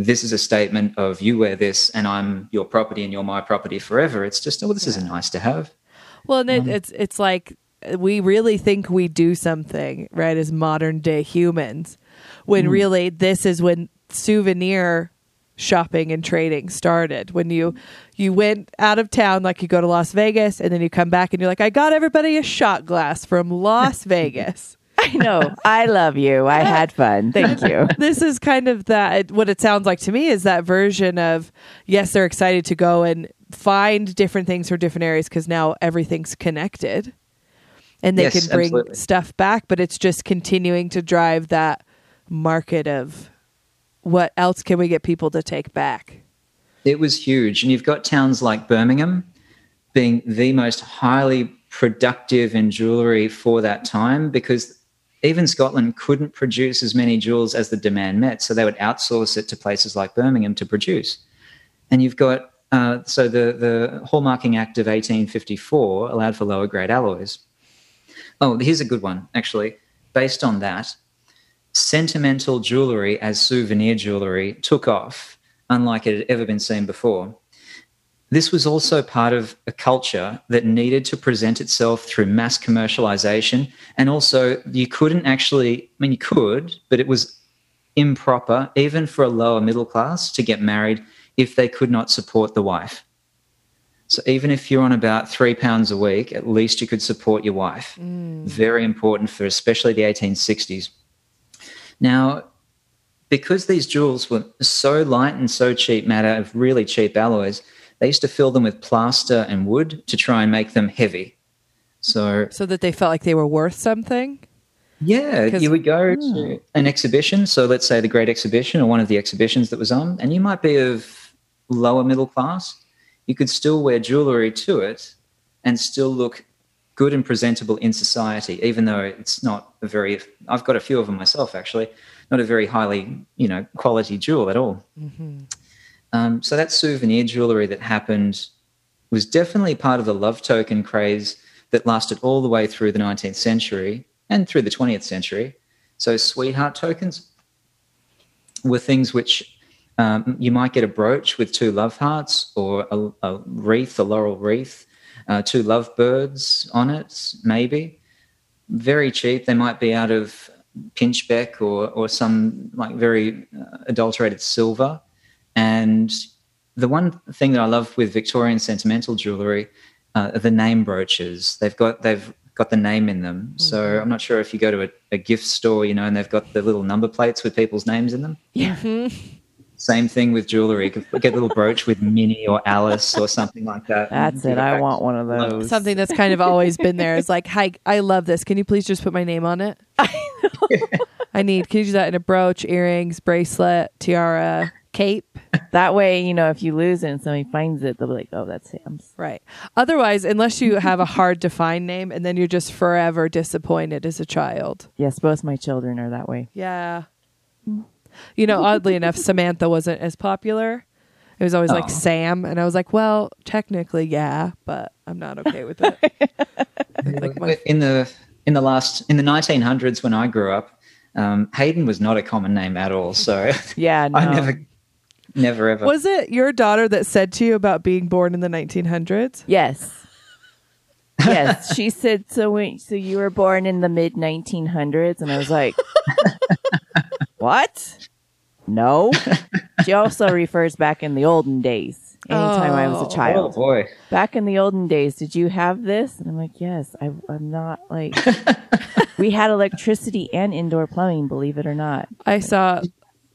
this is a statement of you wear this and I'm your property and you're my property forever. It's just, oh, this yeah. is nice to have. Well, and um, it's, it's like we really think we do something, right, as modern day humans, when mm. really this is when souvenir shopping and trading started. When you you went out of town, like you go to Las Vegas, and then you come back and you're like, I got everybody a shot glass from Las Vegas. I know. I love you. I had fun. Thank you. This is kind of that, what it sounds like to me is that version of, yes, they're excited to go and find different things for different areas because now everything's connected and they yes, can bring absolutely. Stuff back, but it's just continuing to drive that market of what else can we get people to take back? It was huge. And you've got towns like Birmingham being the most highly productive in jewellery for that time, because even Scotland couldn't produce as many jewels as the demand met, so they would outsource it to places like Birmingham to produce. And you've got, uh, so the, the Hallmarking Act of eighteen fifty-four allowed for lower grade alloys. Oh, here's a good one, actually. Based on that, sentimental jewellery as souvenir jewellery took off, unlike it had ever been seen before. This was also part of a culture that needed to present itself through mass commercialization. And also you couldn't actually, I mean, you could, but it was improper, even for a lower middle class, to get married if they could not support the wife. So even if you're on about three pounds a week, at least you could support your wife. Mm. Very important for especially the eighteen sixties. Now, because these jewels were so light and so cheap, matter of really cheap alloys, they used to fill them with plaster and wood to try and make them heavy. So so that they felt like they were worth something? Yeah. You would go hmm. to an exhibition, so let's say the Great Exhibition or one of the exhibitions that was on, and you might be of lower middle class. You could still wear jewellery to it and still look good and presentable in society, even though it's not a very – I've got a few of them myself, actually – not a very highly, you know, quality jewel at all. Mm-hmm. Um, so that souvenir jewellery that happened was definitely part of the love token craze that lasted all the way through the nineteenth century and through the twentieth century. So sweetheart tokens were things which um, you might get a brooch with two love hearts or a, a wreath, a laurel wreath, uh, two love birds on it maybe. Very cheap. They might be out of pinchbeck or, or some like very uh, adulterated silver. And the one thing that I love with Victorian sentimental jewellery uh, are the name brooches. They've got they've got the name in them. Mm-hmm. So I'm not sure if you go to a, a gift store, you know, and they've got the little number plates with people's names in them. Yeah. Mm-hmm. Same thing with jewellery. Get a little brooch with Minnie or Alice or something like that. That's it. I want one of those. Something that's kind of always been there. It's like, hi, I love this. Can you please just put my name on it? I know. I need. Can you do that in a brooch, earrings, bracelet, tiara? Cape. That way, you know, if you lose it and somebody finds it, they'll be like, oh, that's Sam's. Right. Otherwise, unless you have a hard to find name, and then you're just forever disappointed as a child. Yes, both my children are that way. Yeah. You know, oddly enough, Samantha wasn't as popular. It was always oh. like Sam. And I was like, well, technically, yeah, but I'm not okay with it. Like my- in the in the last, in the nineteen hundreds when I grew up, um, Hayden was not a common name at all. So yeah, no. I never... Never ever. Was it your daughter that said to you about being born in the nineteen hundreds? Yes. Yes. She said, so when, so you were born in the mid nineteen hundreds? And I was like, what? No. She also refers back in the olden days. anytime oh. I was a child. Oh, boy. Back in the olden days, did you have this? And I'm like, yes, I, I'm not like... We had electricity and indoor plumbing, believe it or not. I saw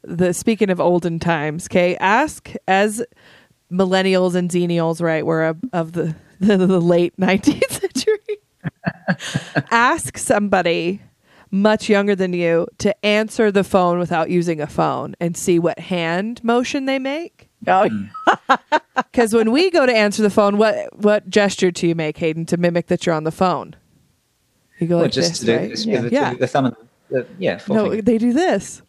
the, speaking of olden times, okay, ask as millennials and zenials, right, we're a, of the, the, the late nineteenth century. Ask somebody much younger than you to answer the phone without using a phone and see what hand motion they make. Oh, because when we go to answer the phone, what what gesture do you make, Hayden, to mimic that you're on the phone? You go well, like just this, to do right? this yeah. with yeah. the thumb and the, yeah. No, finger. They do this.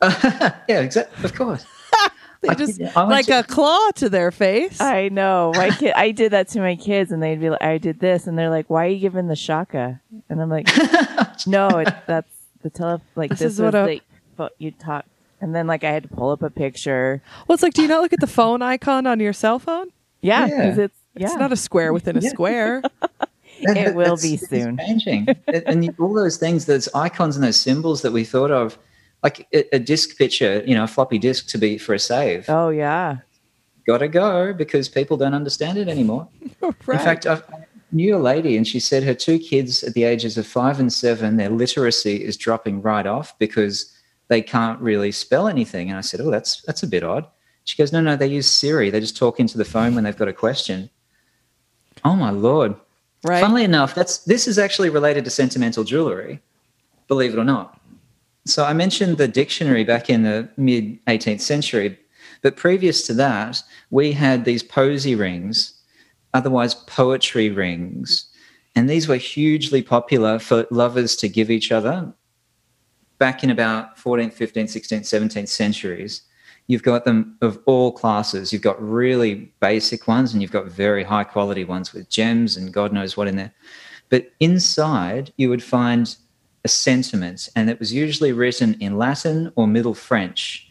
uh, yeah, exactly. Of course. They I just did, like to... a claw to their face. I know. My kid, I did that to my kids, and they'd be like, "I did this," and they're like, "Why are you giving the shaka?" And I'm like, "No, it, that's the tele like this, this is what a... like, you talk." And then, like, I had to pull up a picture. Well, it's like, do you not look at the phone icon on your cell phone? Yeah, because yeah. it's yeah. it's not a square within a yeah. square. It will it's, be soon. It's changing. it, and you, all those things, those icons and those symbols that we thought of, like a, a disc picture, you know, a floppy disk to be for a save. Oh, yeah. Got to go because people don't understand it anymore. Right. In fact, I've, I knew a lady, and she said her two kids at the ages of five and seven, their literacy is dropping right off because they can't really spell anything. And I said, oh, that's that's a bit odd. She goes, no, no, they use Siri. They just talk into the phone when they've got a question. Oh, my Lord. Right. Funnily enough, that's this is actually related to sentimental jewellery, believe it or not. So I mentioned the dictionary back in the mid-eighteenth century, but previous to that, we had these posy rings, otherwise poetry rings, and these were hugely popular for lovers to give each other. Back in about fourteenth, fifteenth, sixteenth, seventeenth centuries, you've got them of all classes. You've got really basic ones and you've got very high-quality ones with gems and God knows what in there. But inside you would find a sentiment, and it was usually written in Latin or Middle French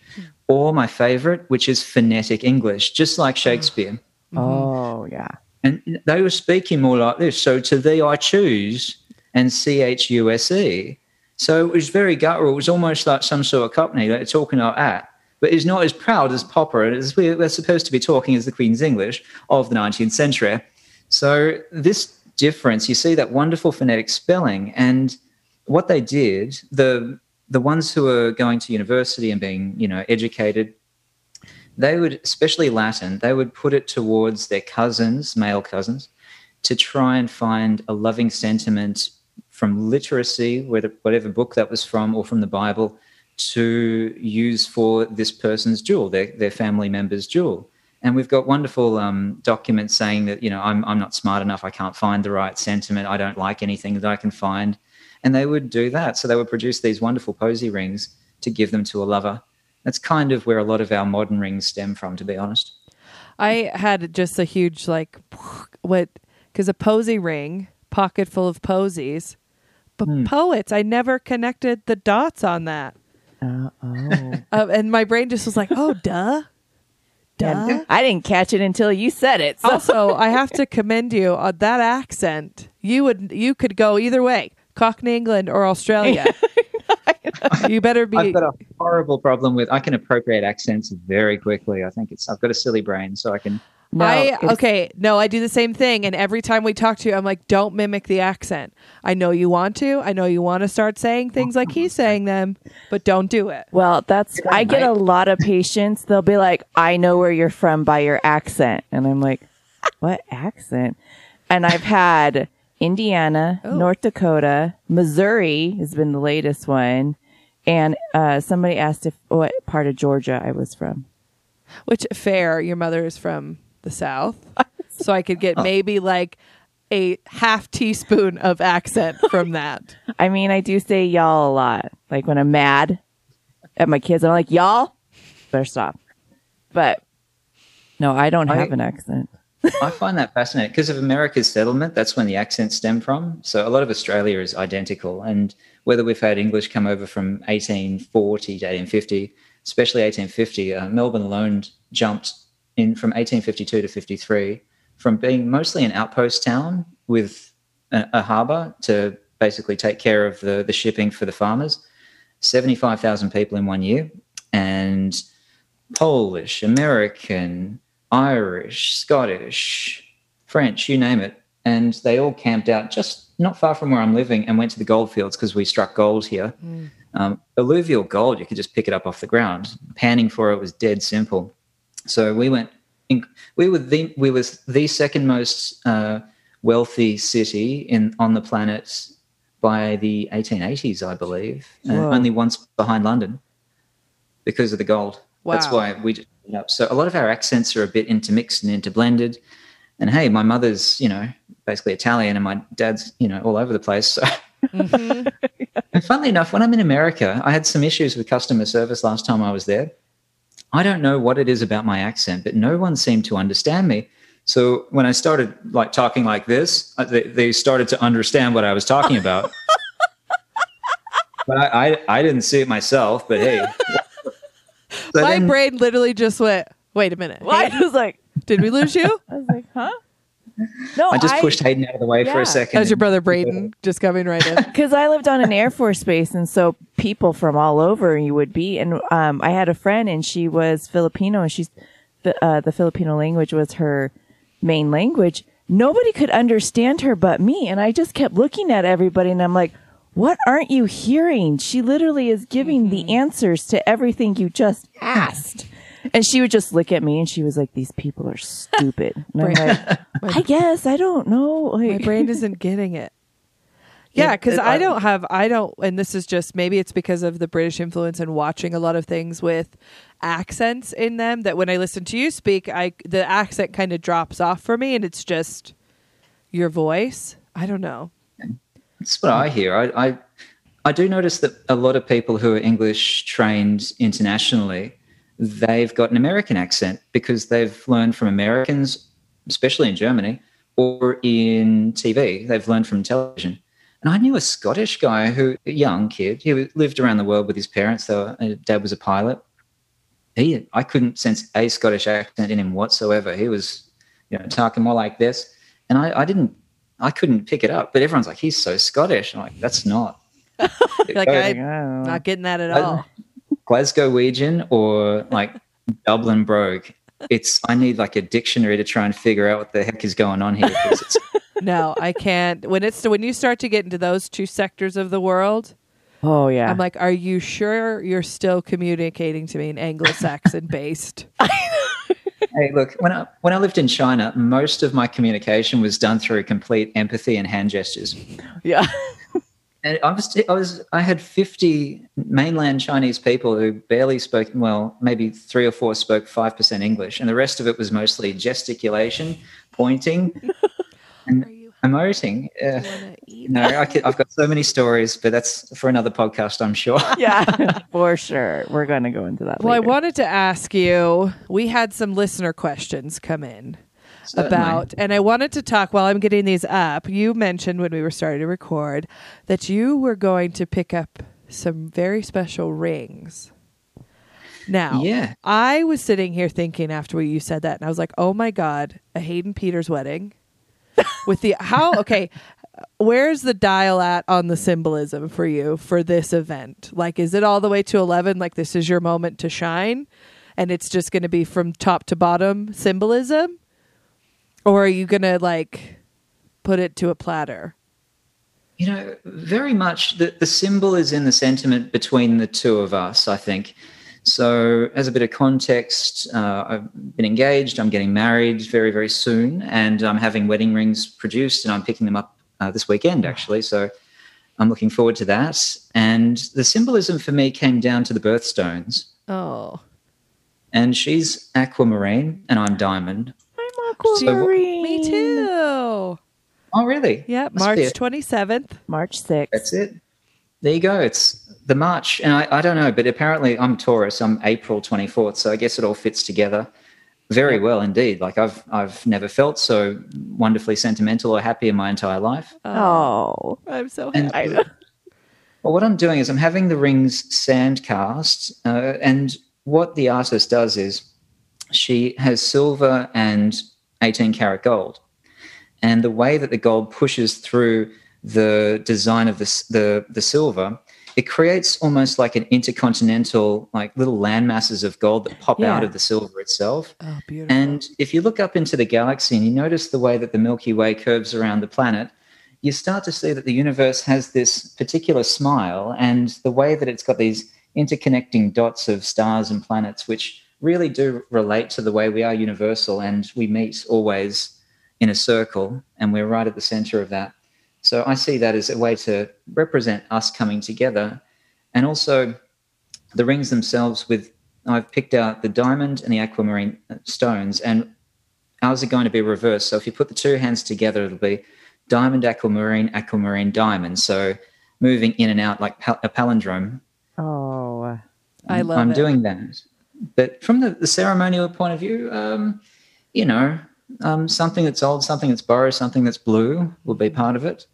or my favourite, which is phonetic English, just like Shakespeare. Mm-hmm. Oh, yeah. And they were speaking more like this, so to thee I choose and C H U S E. So it was very guttural. It was almost like some sort of cockney, like talking like that. But it's not as proud as Popper, as we, we're supposed to be talking as the Queen's English of the nineteenth century. So this difference, you see that wonderful phonetic spelling. And what they did, the the ones who were going to university and being, you know, educated, they would, especially Latin, they would put it towards their cousins, male cousins, to try and find a loving sentiment from literacy, whether, whatever book that was from or from the Bible, to use for this person's jewel, their, their family member's jewel. And we've got wonderful um, documents saying that, you know, I'm, I'm not smart enough, I can't find the right sentiment, I don't like anything that I can find. And they would do that. So they would produce these wonderful posy rings to give them to a lover. That's kind of where a lot of our modern rings stem from, to be honest. I had just a huge, like, what, because a posy ring, pocket full of posies, but mm. poets, I never connected the dots on that. Uh, oh. uh, and my brain just was like, oh, duh. Duh. Yeah, I didn't catch it until you said it. So. Also, I have to commend you on that accent. You would, you could go either way, Cockney England or Australia. You better be. I've got a horrible problem with, I can appropriate accents very quickly. I think it's, I've got a silly brain, so I can. No, I, okay, no, I do the same thing. And every time we talk to you, I'm like, don't mimic the accent. I know you want to. I know you want to start saying things like he's saying them, but don't do it. Well, that's, I get a lot of patients. They'll be like, I know where you're from by your accent. And I'm like, what accent? And I've had Indiana, oh. North Dakota, Missouri has been the latest one. And uh, somebody asked if what part of Georgia I was from. Which, fair, your mother is from the South, so I could get maybe like a half teaspoon of accent from that. I mean, I do say y'all a lot. Like when I'm mad at my kids, I'm like, y'all, better stop. But no, I don't I, have an accent. I find that fascinating because of America's settlement. That's when the accents stem from. So a lot of Australia is identical. And whether we've had English come over from eighteen forty to eighteen fifty, especially eighteen fifty, uh, Melbourne alone jumped in from eighteen fifty-two to fifty-three from being mostly an outpost town with a, a harbour to basically take care of the, the shipping for the farmers, seventy-five thousand people in one year, and Polish, American, Irish, Scottish, French, you name it. And they all camped out just not far from where I'm living and went to the goldfields because we struck gold here. Mm. Um, alluvial gold, you could just pick it up off the ground. Panning for it was dead simple. So we went, in, we were the, we was the second most uh, wealthy city in on the planet by the eighteen eighties, I believe, and only once behind London because of the gold. Wow. That's why we just ended up. So a lot of our accents are a bit intermixed and interblended. And, hey, my mother's, you know, basically Italian and my dad's, you know, all over the place. So. Mm-hmm. And funnily enough, when I'm in America, I had some issues with customer service last time I was there. I don't know what it is about my accent, but no one seemed to understand me. So when I started, like, talking like this, they, they started to understand what I was talking about. But I, I, I didn't see it myself, but hey. So my then, brain literally just went, wait a minute. Well, I was like, did we lose you? I was like, huh? No, I just I, pushed Hayden out of the way yeah. for a second. As your brother Braden just coming right in. Because I lived on an Air Force base, and so people from all over you would be. And um, I had a friend, and she was Filipino, and she's uh, the Filipino language was her main language. Nobody could understand her but me, and I just kept looking at everybody, and I'm like, what aren't you hearing? She literally is giving mm-hmm. the answers to everything you just asked. And she would just look at me, and she was like, "These people are stupid." And I'm like, I guess I don't know. Like, my brain isn't getting it. Yeah, because I don't have, I don't, and this is just maybe it's because of the British influence and watching a lot of things with accents in them that when I listen to you speak, I the accent kind of drops off for me, and it's just your voice. I don't know. That's what I hear. I I, I do notice that a lot of people who are English trained internationally, they've got an American accent because they've learned from Americans, especially in Germany, or in T V. They've learned from television. And I knew a Scottish guy who, a young kid, he lived around the world with his parents. They were, his dad was a pilot. He, I couldn't sense a Scottish accent in him whatsoever. He was, you know, talking more like this. And I, I didn't, I couldn't pick it up. But everyone's like, he's so Scottish. I'm like, that's not. Like, I'm oh. not getting that at I, all. Glasgowegian or like Dublin brogue. It's I need like a dictionary to try and figure out what the heck is going on here. It's- no, I can't. When it's when you start to get into those two sectors of the world, oh yeah, I'm like, are you sure you're still communicating to me in Anglo-Saxon based? Hey, look, when I when I lived in China, most of my communication was done through complete empathy and hand gestures. Yeah. And I was, I was, I had fifty mainland Chinese people who barely spoke, well, maybe three or four spoke five percent English, and the rest of it was mostly gesticulation, pointing, and emoting. Uh, no, I could, I've got so many stories, but that's for another podcast, I'm sure. Yeah, for sure. We're going to go into that well, later. I wanted to ask you, we had some listener questions come in. Certainly. About, and I wanted to talk while I'm getting these up. You mentioned when we were starting to record that you were going to pick up some very special rings. Now, yeah. I was sitting here thinking after you said that, and I was like, oh my God, a Hayden Peters wedding with the how? Okay, where's the dial at on the symbolism for you for this event? Like, is it all the way to eleven? Like, this is your moment to shine, and it's just going to be from top to bottom symbolism? Or are you going to, like, put it to a platter? You know, very much the, the symbol is in the sentiment between the two of us, I think. So as a bit of context, uh, I've been engaged. I'm getting married very, very soon. And I'm having wedding rings produced, and I'm picking them up uh, this weekend, actually. So I'm looking forward to that. And the symbolism for me came down to the birthstones. Oh. And she's aquamarine, and I'm diamond. So, me too. Oh, really? Yeah, March twenty-seventh. March sixth. That's it. There you go. It's the March. And I, I don't know, but apparently I'm Taurus. I'm April twenty-fourth. So I guess it all fits together very well indeed. Like I've I've never felt so wonderfully sentimental or happy in my entire life. Oh, I'm so happy. And, well, what I'm doing is I'm having the rings sand cast. Uh, and what the artist does is she has silver and eighteen karat gold, and the way that the gold pushes through the design of the the, the silver it creates almost like an intercontinental, like little land masses of gold that pop yeah. out of the silver itself. Oh, beautiful. And if you look up into the galaxy and you notice the way that the Milky Way curves around the planet, you start to see that the universe has this particular smile, and the way that it's got these interconnecting dots of stars and planets, which really do relate to the way we are universal, and we meet always in a circle, and we're right at the center of that. So I see that as a way to represent us coming together. And also the rings themselves, with I've picked out the diamond and the aquamarine stones, and ours are going to be reversed. So if you put the two hands together, it'll be diamond, aquamarine, aquamarine, diamond. So moving in and out like pal- a palindrome. Oh, I love I'm it. I'm doing that. But from the, the ceremonial point of view, um, you know, um, something that's old, something that's borrowed, something that's blue will be part of it.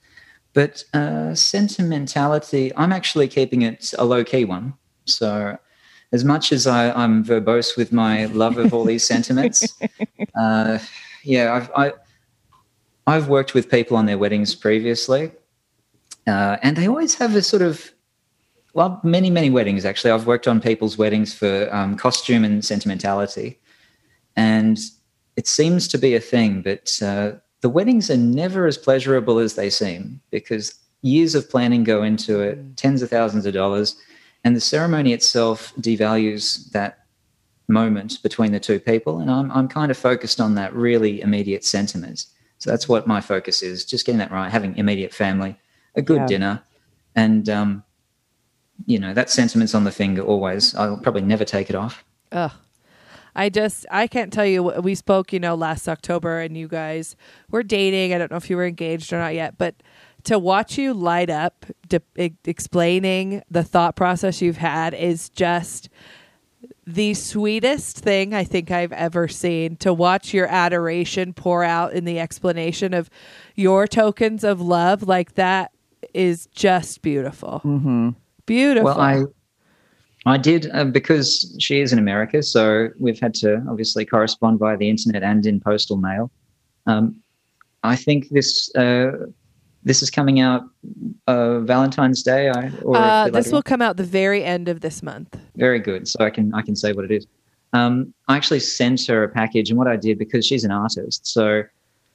But uh, sentimentality, I'm actually keeping it a low-key one. So as much as I, I'm verbose with my love of all these sentiments, uh, yeah, I've, I, I've worked with people on their weddings previously, uh, and they always have a sort of, well, many, many weddings, actually. I've worked on people's weddings for um, costume and sentimentality, and it seems to be a thing, but uh, the weddings are never as pleasurable as they seem, because years of planning go into it, tens of thousands of dollars, and the ceremony itself devalues that moment between the two people, and I'm, I'm kind of focused on that really immediate sentiment. So that's what my focus is, just getting that right, having immediate family, a good yeah. dinner, and um, you know, that sentiment's on the finger always. I'll probably never take it off. Ugh. I just, I can't tell you, we spoke, you know, last October, and you guys were dating. I don't know if you were engaged or not yet, but to watch you light up, de- explaining the thought process you've had is just the sweetest thing I think I've ever seen. To watch your adoration pour out in the explanation of your tokens of love like that is just beautiful. Mm-hmm. Beautiful. Well, I I did, uh, because she is in America, so we've had to obviously correspond via the internet and in postal mail. Um, I think this uh, this is coming out uh, Valentine's Day. I, or uh, this will come out the very end of this month. Very good. So I can I can say what it is. Um, I actually sent her a package, and what I did, because she's an artist, so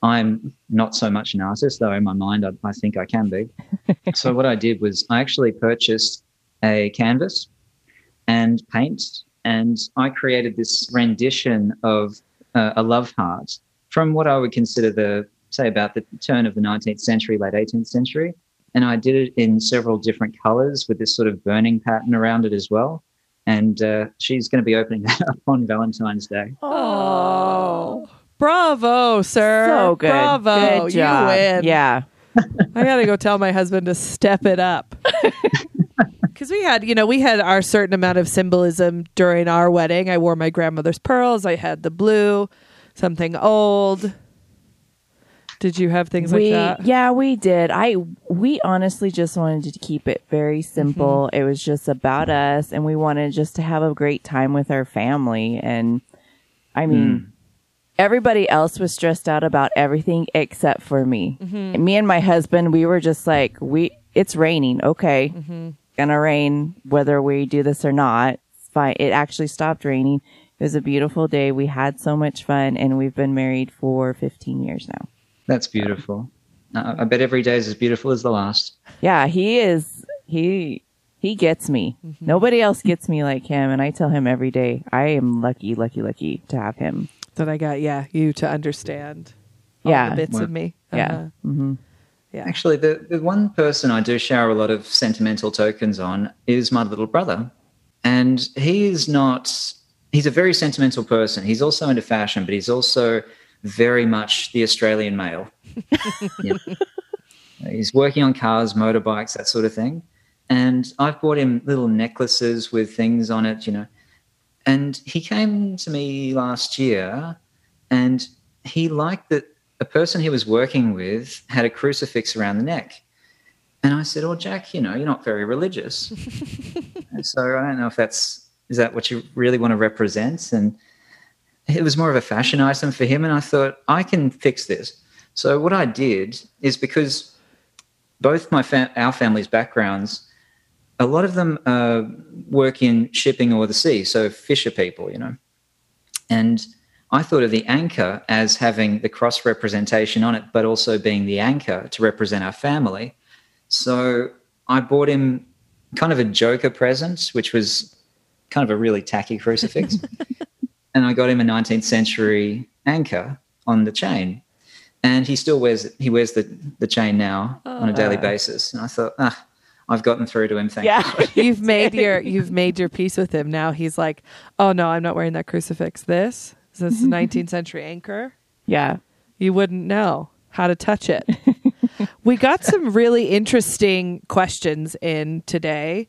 I'm not so much an artist, though in my mind I, I think I can be. So what I did was I actually purchased a canvas and paint, and I created this rendition of uh, a love heart from what I would consider the, say, about the turn of the nineteenth century, late eighteenth century. And I did it in several different colors with this sort of burning pattern around it as well. And uh, she's going to be opening that up on Valentine's Day. Oh, bravo, sir. So good. Bravo. Good job. You win. Yeah. I got to go tell my husband to step it up. Because we had, you know, we had our certain amount of symbolism during our wedding. I wore my grandmother's pearls. I had the blue, something old. Did you have things we, like that? Yeah, we did. I we honestly just wanted to keep it very simple. Mm-hmm. It was just about us, and we wanted just to have a great time with our family. And I mean... Mm. Everybody else was stressed out about everything except for me. Mm-hmm. And me and my husband, we were just like, "We, it's raining. Okay, mm-hmm. gonna rain whether we do this or not. It's fine." It actually stopped raining. It was a beautiful day. We had so much fun, and we've been married for fifteen years now. That's beautiful. Uh, I bet every day is as beautiful as the last. Yeah, he is. He he gets me. Mm-hmm. Nobody else gets me like him, and I tell him every day, I am lucky, lucky, lucky to have him. That I got, yeah, you to understand all yeah. the bits well, of me. Uh-huh. Yeah. Mm-hmm. yeah. Actually, the, the one person I do shower a lot of sentimental tokens on is my little brother. And he is not, he's a very sentimental person. He's also into fashion, but he's also very much the Australian male. yeah. He's working on cars, motorbikes, that sort of thing. And I've bought him little necklaces with things on it, you know. And he came to me last year, and he liked that a person he was working with had a crucifix around the neck. And I said, "Oh, Jack, you know, you're not very religious." So I don't know if that's, is that what you really want to represent? And it was more of a fashion item for him. And I thought, I can fix this. So what I did is, because both my fa- our family's backgrounds a lot of them uh, work in shipping or the sea, so fisher people, you know. And I thought of the anchor as having the cross representation on it, but also being the anchor to represent our family. So I bought him kind of a Joker present, which was kind of a really tacky crucifix. And I got him a nineteenth century anchor on the chain. And he still wears it. He wears the, the chain now oh. on a daily basis. And I thought, ah, I've gotten through to him, thank yeah. you. You've made your you've made your peace with him. Now he's like, oh no, I'm not wearing that crucifix. This is this a nineteenth century anchor. Yeah. You wouldn't know how to touch it. We got some really interesting questions in today.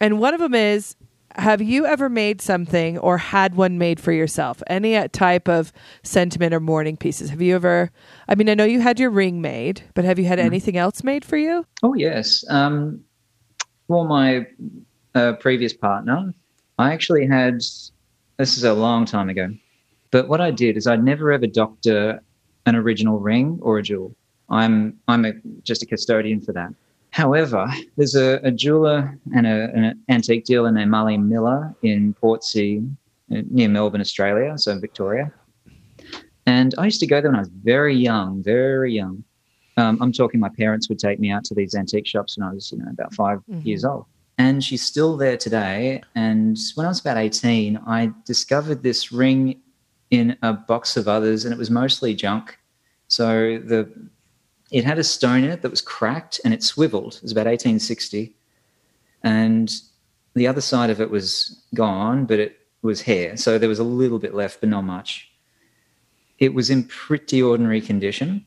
And one of them is, have you ever made something or had one made for yourself? Any type of sentiment or mourning pieces? Have you ever, I mean, I know you had your ring made, but have you had anything else made for you? Oh, yes. Um, well, my uh, previous partner, I actually had, this is a long time ago, but what I did is I never ever doctor an original ring or a jewel. I'm I'm a, just a custodian for that. However, there's a, a jeweler and a, an antique dealer named Mali Miller in Portsea, near Melbourne, Australia, so Victoria. And I used to go there when I was very young, very young. Um, I'm talking, my parents would take me out to these antique shops when I was, you know, about five mm-hmm. years old. And she's still there today. And when I was about eighteen, I discovered this ring in a box of others, and it was mostly junk. So the... It had a stone in it that was cracked and it swiveled. It was about eighteen sixty. And the other side of it was gone, but it was hair. So there was a little bit left, but not much. It was in pretty ordinary condition.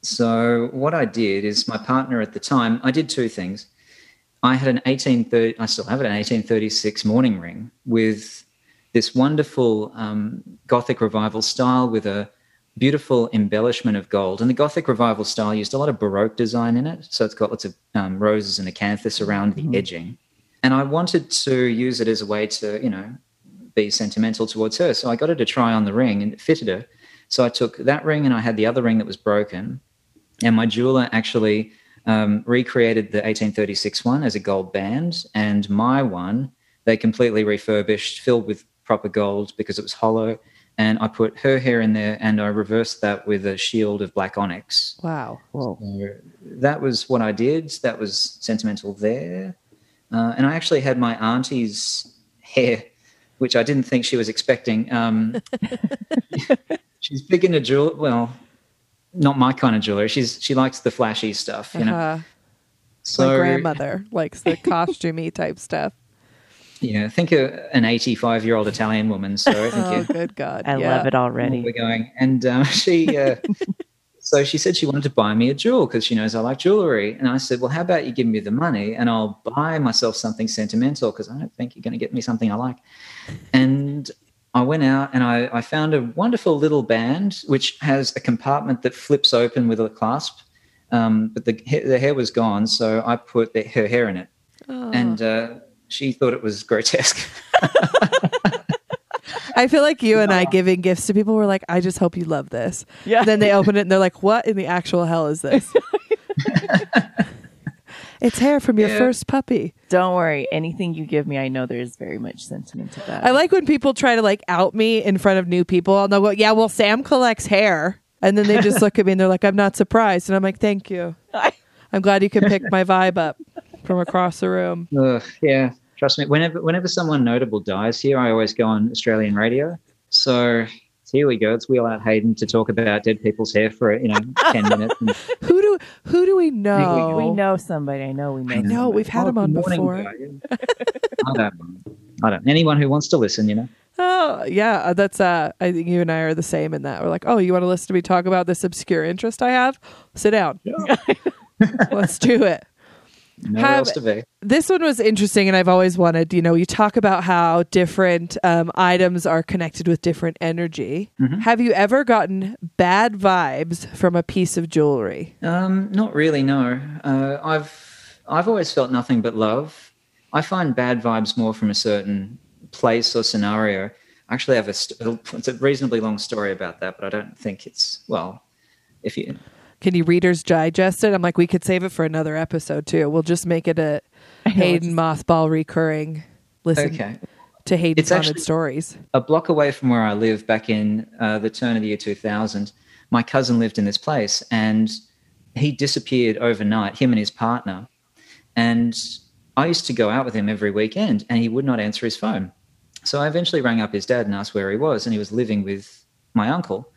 So what I did is, my partner at the time, I did two things. I had an eighteen thirty, I still have it, an eighteen thirty-six mourning ring with this wonderful um, Gothic Revival style with a beautiful embellishment of gold. And the Gothic Revival style used a lot of Baroque design in it. So it's got lots of um, roses and acanthus around mm-hmm. the edging. And I wanted to use it as a way to, you know, be sentimental towards her. So I got her to try on the ring and it fitted her. So I took that ring, and I had the other ring that was broken. And my jeweler actually um, recreated the eighteen thirty-six one as a gold band. And my one, they completely refurbished, filled with proper gold because it was hollow. And I put her hair in there, and I reversed that with a shield of black onyx. Wow. Whoa. So that was what I did. That was sentimental there. Uh, and I actually had my auntie's hair, which I didn't think she was expecting. Um, she's big into jewelry. Well, not my kind of jewelry. She's She likes the flashy stuff, you uh-huh. know. So, my grandmother likes the costumey type stuff. Yeah, think a, an eighty-five-year-old Italian woman. So I think, oh, yeah. Good God. I yeah. love it already. We're going. And um, she, uh, so she said she wanted to buy me a jewel because she knows I like jewelry. And I said, well, how about you give me the money and I'll buy myself something sentimental, because I don't think you're going to get me something I like. And I went out and I, I found a wonderful little band which has a compartment that flips open with a clasp, um, but the, the hair was gone, so I put the, her hair in it. Oh. And... Uh, she thought it was grotesque. I feel like you and I giving gifts to people were like, I just hope you love this. Yeah. And then they open it and they're like, what in the actual hell is this? It's hair from your yeah. first puppy. Don't worry. Anything you give me, I know there is very much sentiment to that. I like when people try to like out me in front of new people. I'll know, well, yeah, well, Sam collects hair. And then they just look at me and they're like, I'm not surprised. And I'm like, thank you. I'm glad you can pick my vibe up from across the room. Ugh, yeah, trust me. Whenever whenever someone notable dies here, I always go on Australian radio. So here we go. Let's wheel out Hayden to talk about dead people's hair for, you know, ten minutes. And who do who do we know? We, we know somebody. I know we know. I know somebody. We've had oh, him on before. Morning, I don't. I don't. Anyone who wants to listen, you know. Oh yeah, that's. Uh, I think you and I are the same in that. We're like, oh, you want to listen to me talk about this obscure interest I have? Sit down. Yeah. Let's do it. Have, this one was interesting, and I've always wanted, you know, you talk about how different um, items are connected with different energy. Mm-hmm. Have you ever gotten bad vibes from a piece of jewelry? Um, not really, no. Uh, I've I've always felt nothing but love. I find bad vibes more from a certain place or scenario. I actually have a, st- it's a reasonably long story about that, but I don't think it's, well, if you... can you Reader's Digest it? I'm like, we could save it for another episode too. We'll just make it a Hayden Mothball recurring listen okay. to Hayden's haunted stories. A block away from where I live, back in uh, the turn of the year two thousand, my cousin lived in this place and he disappeared overnight, him and his partner. And I used to go out with him every weekend and he would not answer his phone. So I eventually rang up his dad and asked where he was, and he was living with my uncle.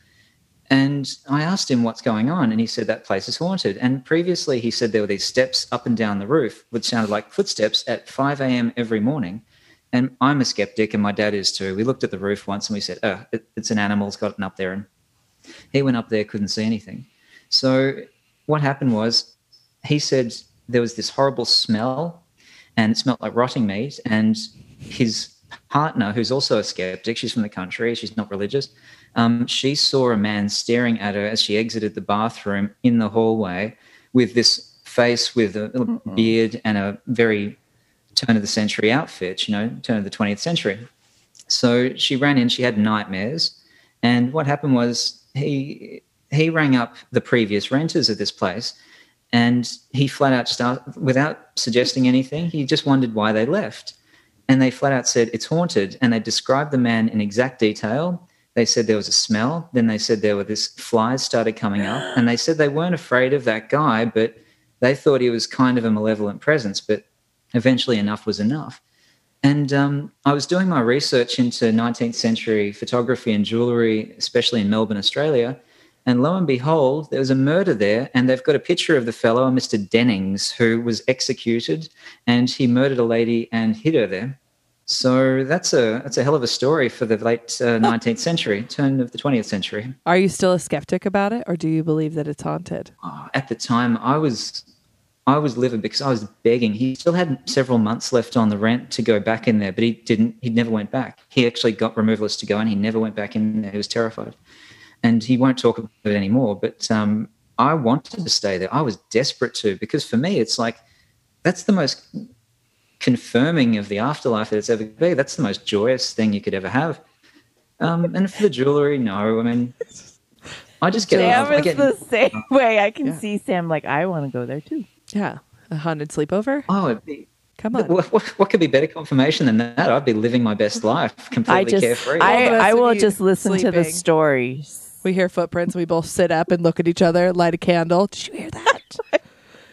And I asked him what's going on, and he said that place is haunted. And previously he said there were these steps up and down the roof, which sounded like footsteps at five a.m. every morning. And I'm a skeptic, and my dad is too. We looked at the roof once and we said, oh, it, it's an animal, it's gotten up there. And he went up there, couldn't see anything. So what happened was, he said there was this horrible smell, and it smelled like rotting meat. And his partner, who's also a skeptic, she's from the country, she's not religious, um, she saw a man staring at her as she exited the bathroom in the hallway, with this face with a little mm-hmm. beard and a very turn-of-the-century outfit, you know, turn of the twentieth century. So she ran in, she had nightmares, and what happened was he he rang up the previous renters of this place, and he flat out started, without suggesting anything, he just wondered why they left. And they flat out said, it's haunted. And they described the man in exact detail. They said there was a smell. Then they said there were this flies started coming up. And they said they weren't afraid of that guy, but they thought he was kind of a malevolent presence. But eventually enough was enough. And um, I was doing my research into nineteenth century photography and jewellery, especially in Melbourne, Australia. And lo and behold, there was a murder there, and they've got a picture of the fellow, Mister Dennings, who was executed, and he murdered a lady and hid her there. So that's a that's a hell of a story for the late uh, nineteenth century, turn of the twentieth century. Are you still a skeptic about it, or do you believe that it's haunted? Oh, at the time, I was I was livid because I was begging. He still had several months left on the rent to go back in there, but he didn't. He never went back. He actually got removalists to go, and he never went back in there. He was terrified. And he won't talk about it anymore, but um, I wanted to stay there. I was desperate to, because for me it's like that's the most confirming of the afterlife that it's ever been. That's the most joyous thing you could ever have. Um, and for the jewellery, no. I mean, I just get Sam is I get, the same way. I can yeah. see Sam like, I want to go there too. Yeah, a haunted sleepover. Oh, it'd be... Come on. What, what, what could be better confirmation than that? I'd be living my best life, completely I just, carefree. I, I will just listen sleeping. to the stories. We hear footprints. We both sit up and look at each other, light a candle. Did you hear that?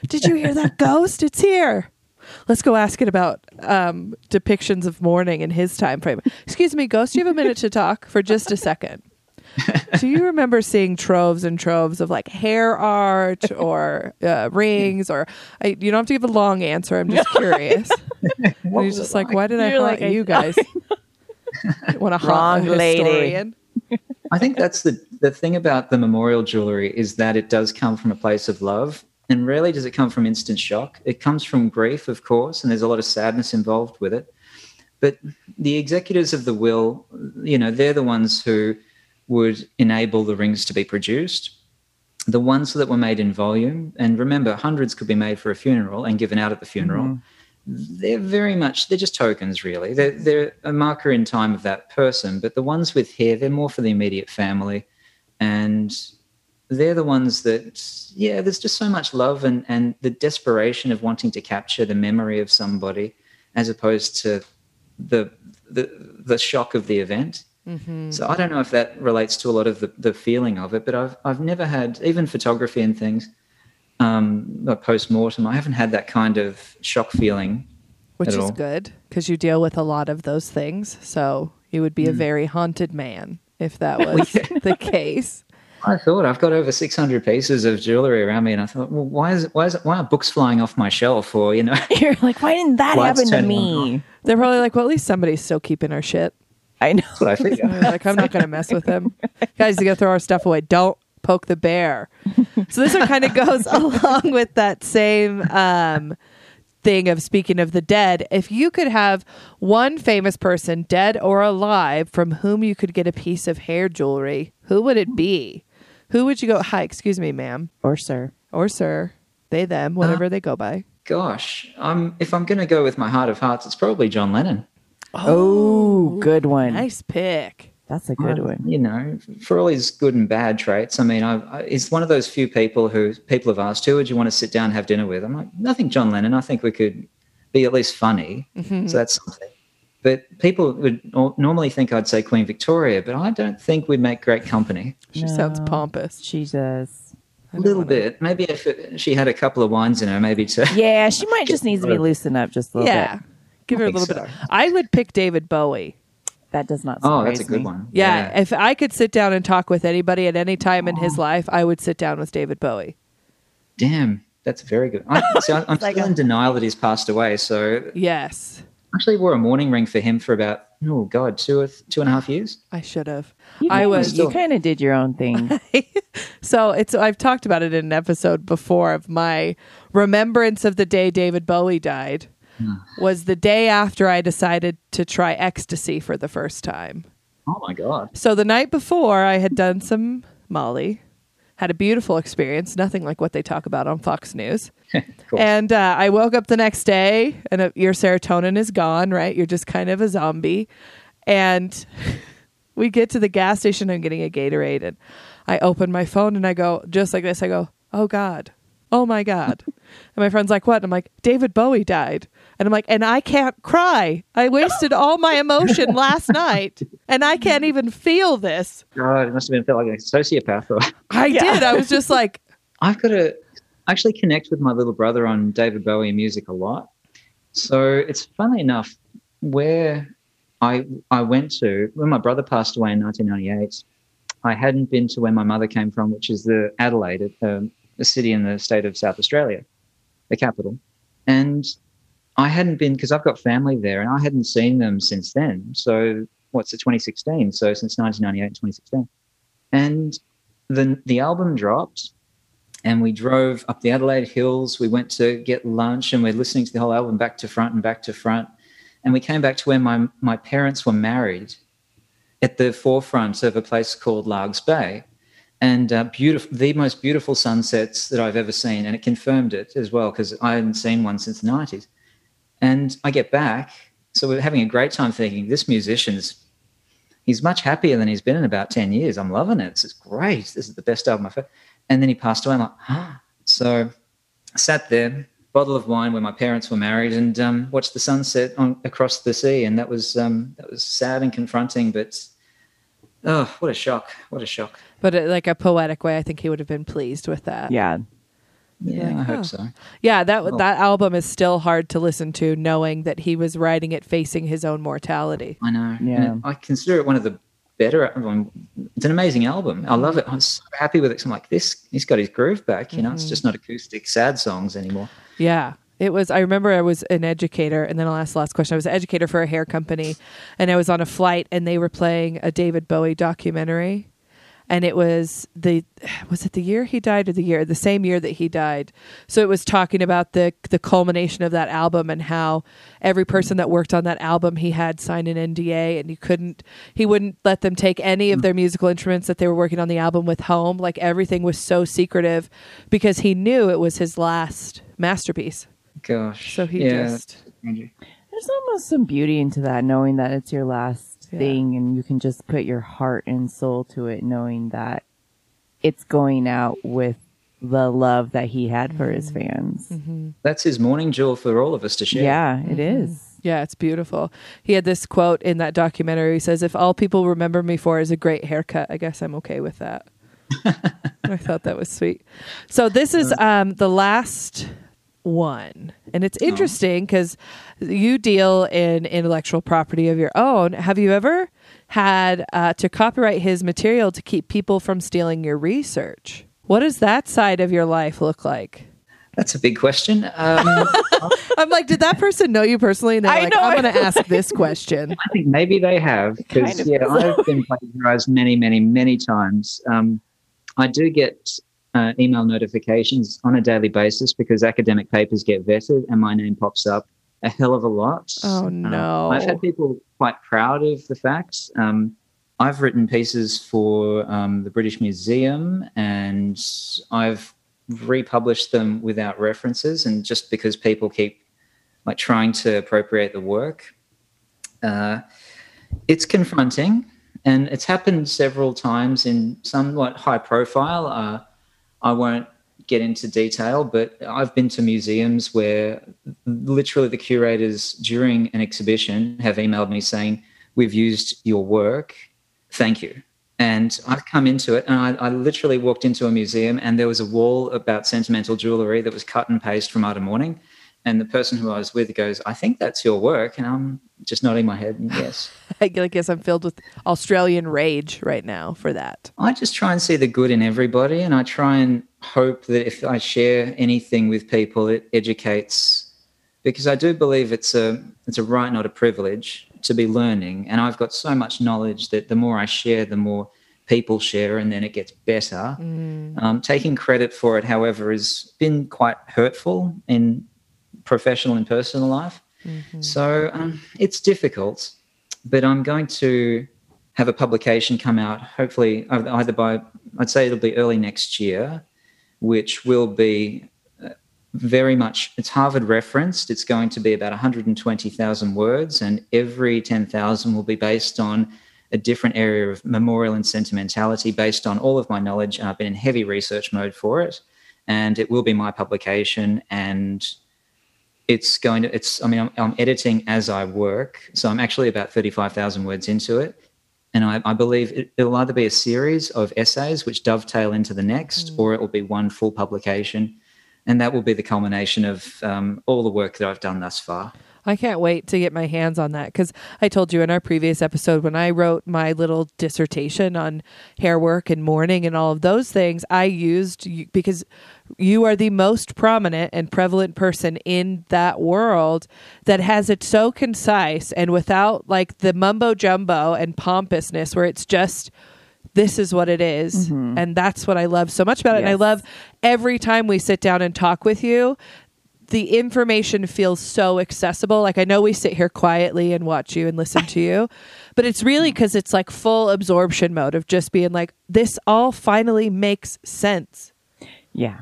Did you hear that ghost? It's here. Let's go ask it about um, depictions of mourning in his time frame. Excuse me, ghost, do you have a minute to talk for just a second? Do you remember seeing troves and troves of like hair art or uh, rings? Or I, you don't have to give a long answer. I'm just no, curious. And you're just like, like, why did I haunt like, you guys? Want to haunt a historian? I think that's the, the thing about the memorial jewellery is that it does come from a place of love, and rarely does it come from instant shock. It comes from grief, of course, and there's a lot of sadness involved with it. But the executors of the will, you know, they're the ones who would enable the rings to be produced. The ones that were made in volume, and remember, hundreds could be made for a funeral and given out at the funeral. Mm-hmm. They're very much, they're just tokens, really. They're, they're a marker in time of that person. But the ones with hair, they're more for the immediate family. And they're the ones that, yeah, there's just so much love and, and the desperation of wanting to capture the memory of somebody as opposed to the the, the shock of the event. Mm-hmm. So I don't know if that relates to a lot of the, the feeling of it, but I've I've never had, even photography and things, um, like post-mortem, I haven't had that kind of shock feeling. Which is all. Good, because you deal with a lot of those things, so you would be mm. a very haunted man if that was yeah. the case. I thought, I've got over six hundred pieces of jewellery around me, and I thought, well, why is it, why is it, why are books flying off my shelf? Or, you know, you're like, why didn't that happen to me? They're probably like, well, at least somebody's still keeping our shit. I know. That's what I figured. Like, I'm not going to mess with him. Guys, you got to throw our stuff away. Don't poke the bear. So this one kind of goes along with that same um, thing of speaking of the dead. If you could have one famous person, dead or alive, from whom you could get a piece of hair jewelry, who would it be? Who would you go, hi, excuse me, ma'am. Or sir. Or sir. They, them, whatever uh, they go by. Gosh, I'm, if I'm going to go with my heart of hearts, it's probably John Lennon. Oh, oh, good one. Nice pick. That's a good I, one. You know, for all his good and bad traits, I mean, I, I, he's one of those few people who people have asked, who would you want to sit down and have dinner with? I'm like, nothing John Lennon. I think we could be at least funny. Mm-hmm. So that's something. But people would normally think I'd say Queen Victoria, but I don't think we'd make great company. She no, sounds pompous. She does. A little bit. To... Maybe if it, she had a couple of wines in her, maybe to... Yeah, she might just needs to be loosened up just a little yeah. bit. Yeah, give her a little so. bit. Of... I would pick David Bowie. That does not surprise me. Oh, that's a good me. one. Yeah, yeah, if I could sit down and talk with anybody at any time oh. in his life, I would sit down with David Bowie. Damn, that's very good. I, so I'm like still a... in denial that he's passed away, so... Yes. Actually wore a mourning ring for him for about oh god two or th- two and a half years. I should have. You I was. Still. You kind of did your own thing. So it's. I've talked about it in an episode before of my remembrance of the day David Bowie died. Mm. Was the day after I decided to try ecstasy for the first time. Oh my god! So the night before I had done some Molly, had a beautiful experience. Nothing like what they talk about on Fox News. Cool. And uh, I woke up the next day and uh, your serotonin is gone, right? You're just kind of a zombie. And we get to the gas station. I'm getting a Gatorade. And I open my phone and I go, just like this. I go, oh, God. Oh, my God. And my friend's like, what? And I'm like, David Bowie died. And I'm like, and I can't cry. I wasted all my emotion last night, and I can't even feel this. God, it must have been felt like a sociopath. Or... I yeah. did. I was just like. I've got to... I actually connect with my little brother on David Bowie music a lot. So it's funny enough where I I went to, when my brother passed away in nineteen ninety-eight, I hadn't been to where my mother came from, which is the Adelaide, um, a city in the state of South Australia, the capital. And I hadn't been, because I've got family there, and I hadn't seen them since then. So what's the twenty sixteen? So since nineteen ninety-eight and twenty sixteen. And then the album dropped. And we drove up the Adelaide Hills. We went to get lunch and we're listening to the whole album back to front and back to front. And we came back to where my, my parents were married at the forefront of a place called Largs Bay. And uh, beautiful, the most beautiful sunsets that I've ever seen. And it confirmed it as well because I hadn't seen one since the nineties. And I get back. So we're having a great time thinking this musician's, he's much happier than he's been in about ten years. I'm loving it. This is great. This is the best album I've heard. And then he passed away. I'm like, huh. So I sat there, bottle of wine where my parents were married, and um, watched the sunset on, across the sea. And that was um, that was sad and confronting, but oh, what a shock. What a shock. But it, like a poetic way, I think he would have been pleased with that. Yeah. Yeah, like, I hope oh. so. Yeah, that oh. that album is still hard to listen to, knowing that he was writing it facing his own mortality. I know. Yeah, and I consider it one of the better. It's an amazing album. I love it. I'm so happy with it. I'm like, this, he's got his groove back. You know, mm-hmm. It's just not acoustic sad songs anymore. Yeah, it was. I remember I was an educator, and then I'll ask the last question. I was an educator for a hair company, and I was on a flight, and they were playing a David Bowie documentary. And it was the, was it the year he died or the year, the same year that he died. So it was talking about the the culmination of that album and how every person that worked on that album, he had signed an N D A and he couldn't, he wouldn't let them take any of their musical instruments that they were working on the album with home. Like everything was so secretive because he knew it was his last masterpiece. Gosh. So he yeah. just. There's almost some beauty into that, knowing that it's your last thing and you can just put your heart and soul to it, knowing that it's going out with the love that he had mm-hmm. for his fans. Mm-hmm. That's his morning jewel for all of us to share. Yeah, it mm-hmm. is. Yeah, it's beautiful. He had this quote in that documentary. He says, if all people remember me for is a great haircut, I guess I'm okay with that. I thought that was sweet. So this is um, the last one. And it's interesting because oh. you deal in intellectual property of your own. Have you ever had uh, to copyright his material to keep people from stealing your research? What does that side of your life look like? That's a big question. Um, I'm like, did that person know you personally? And they're I like, know, I'm going to ask this question. I think maybe they have because kind of yeah, I've been plagiarized many, many, many times. Um, I do get... Uh, email notifications on a daily basis because academic papers get vetted and my name pops up a hell of a lot. Oh, no. Um, I've had people quite proud of the fact. Um, I've written pieces for um, the British Museum and I've republished them without references and just because people keep like trying to appropriate the work. Uh, it's confronting. And it's happened several times in somewhat high profile. Uh, I won't get into detail, but I've been to museums where literally the curators during an exhibition have emailed me saying, "We've used your work, thank you." And I've come into it and I, I literally walked into a museum and there was a wall about sentimental jewellery that was cut and paste from Art of Mourning. And the person who I was with goes, "I think that's your work." And I'm just nodding my head, yes. I guess I'm filled with Australian rage right now for that. I just try and see the good in everybody, and I try and hope that if I share anything with people, it educates, because I do believe it's a it's a right, not a privilege, to be learning. And I've got so much knowledge that the more I share, the more people share, and then it gets better. Mm. Um, taking credit for it, however, has been quite hurtful in professional and personal life. Mm-hmm. So um, it's difficult, but I'm going to have a publication come out, hopefully either by, I'd say it'll be early next year, which will be very much, it's Harvard referenced. It's going to be about one hundred twenty thousand words, and every ten thousand will be based on a different area of memorial and sentimentality based on all of my knowledge. I've been in heavy research mode for it, and it will be my publication. And It's going to, it's, I mean, I'm, I'm editing as I work. So I'm actually about thirty-five thousand words into it. And I, I believe it, it'll either be a series of essays which dovetail into the next, mm. or it will be one full publication. And that will be the culmination of um, all the work that I've done thus far. I can't wait to get my hands on that, because I told you in our previous episode, when I wrote my little dissertation on hair work and mourning and all of those things, I used, because you are the most prominent and prevalent person in that world that has it so concise and without like the mumbo jumbo and pompousness, where it's just, this is what it is. Mm-hmm. And that's what I love so much about it. Yes. And I love every time we sit down and talk with you, the information feels so accessible. Like, I know we sit here quietly and watch you and listen to you, but it's really because it's like full absorption mode of just being like, this all finally makes sense. Yeah.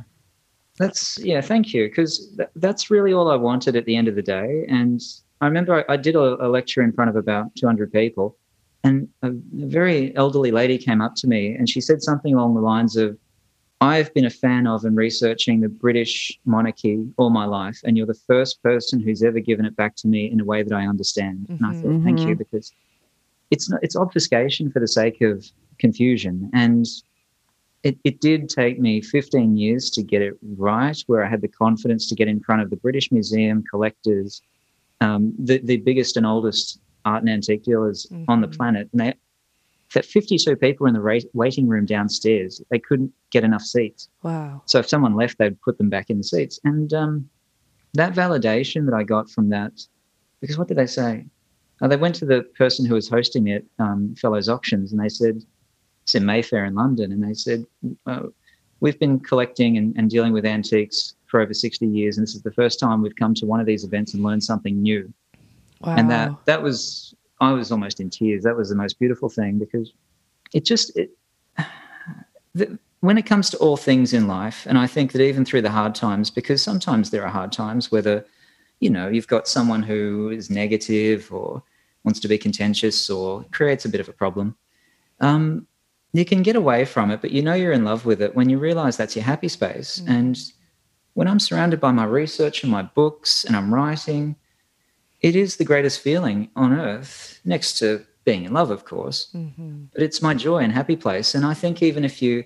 That's, yeah, thank you. Because th- that's really all I wanted at the end of the day. And I remember I, I did a, a lecture in front of about two hundred people, and a, a very elderly lady came up to me and she said something along the lines of, "I've been a fan of and researching the British monarchy all my life, and you're the first person who's ever given it back to me in a way that I understand." Mm-hmm. And I thought, thank you, because it's not, it's obfuscation for the sake of confusion. And it, it did take me fifteen years to get it right, where I had the confidence to get in front of the British Museum collectors, um, the, the biggest and oldest art and antique dealers mm-hmm. on the planet. And they, that fifty-two people in the ra- waiting room downstairs, they couldn't get enough seats. Wow. So if someone left, they'd put them back in the seats. And um, that validation that I got from that, because what did they say? Uh, they went to the person who was hosting it, um, Fellows Auctions, and they said, it's in Mayfair in London, and they said, uh, we've been collecting and, and dealing with antiques for over sixty years, and this is the first time we've come to one of these events and learned something new. Wow. And that that was... I was almost in tears. That was the most beautiful thing, because it just, it, the, when it comes to all things in life, and I think that even through the hard times, because sometimes there are hard times, whether, you know, you've got someone who is negative or wants to be contentious or creates a bit of a problem, um, you can get away from it, but you know you're in love with it when you realise that's your happy space. Mm. And when I'm surrounded by my research and my books and I'm writing, it is the greatest feeling on earth, next to being in love, of course, mm-hmm. but it's my joy and happy place. And I think even if you,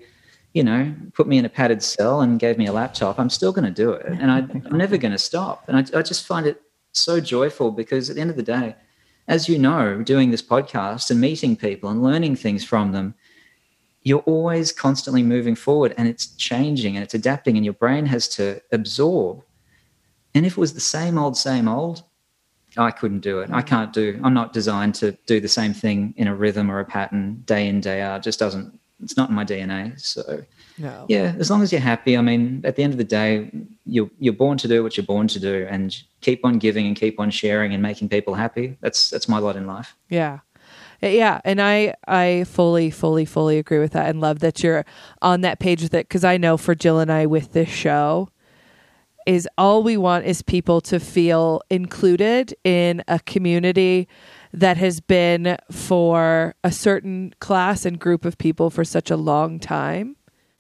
you know, put me in a padded cell and gave me a laptop, I'm still going to do it, and I, I'm never going to stop. And I, I just find it so joyful, because at the end of the day, as you know, doing this podcast and meeting people and learning things from them, you're always constantly moving forward, and it's changing and it's adapting, and your brain has to absorb. And if it was the same old, same old, I couldn't do it. I can't do, I'm not designed to do the same thing in a rhythm or a pattern day in, day out. It just doesn't, it's not in my D N A. So no. Yeah, as long as you're happy, I mean, at the end of the day, you're, you're born to do what you're born to do, and keep on giving and keep on sharing and making people happy. That's, that's my lot in life. Yeah. Yeah. And I, I fully, fully, fully agree with that, and love that you're on that page with it. Cause I know for Jill and I with this show, is all we want is people to feel included in a community that has been for a certain class and group of people for such a long time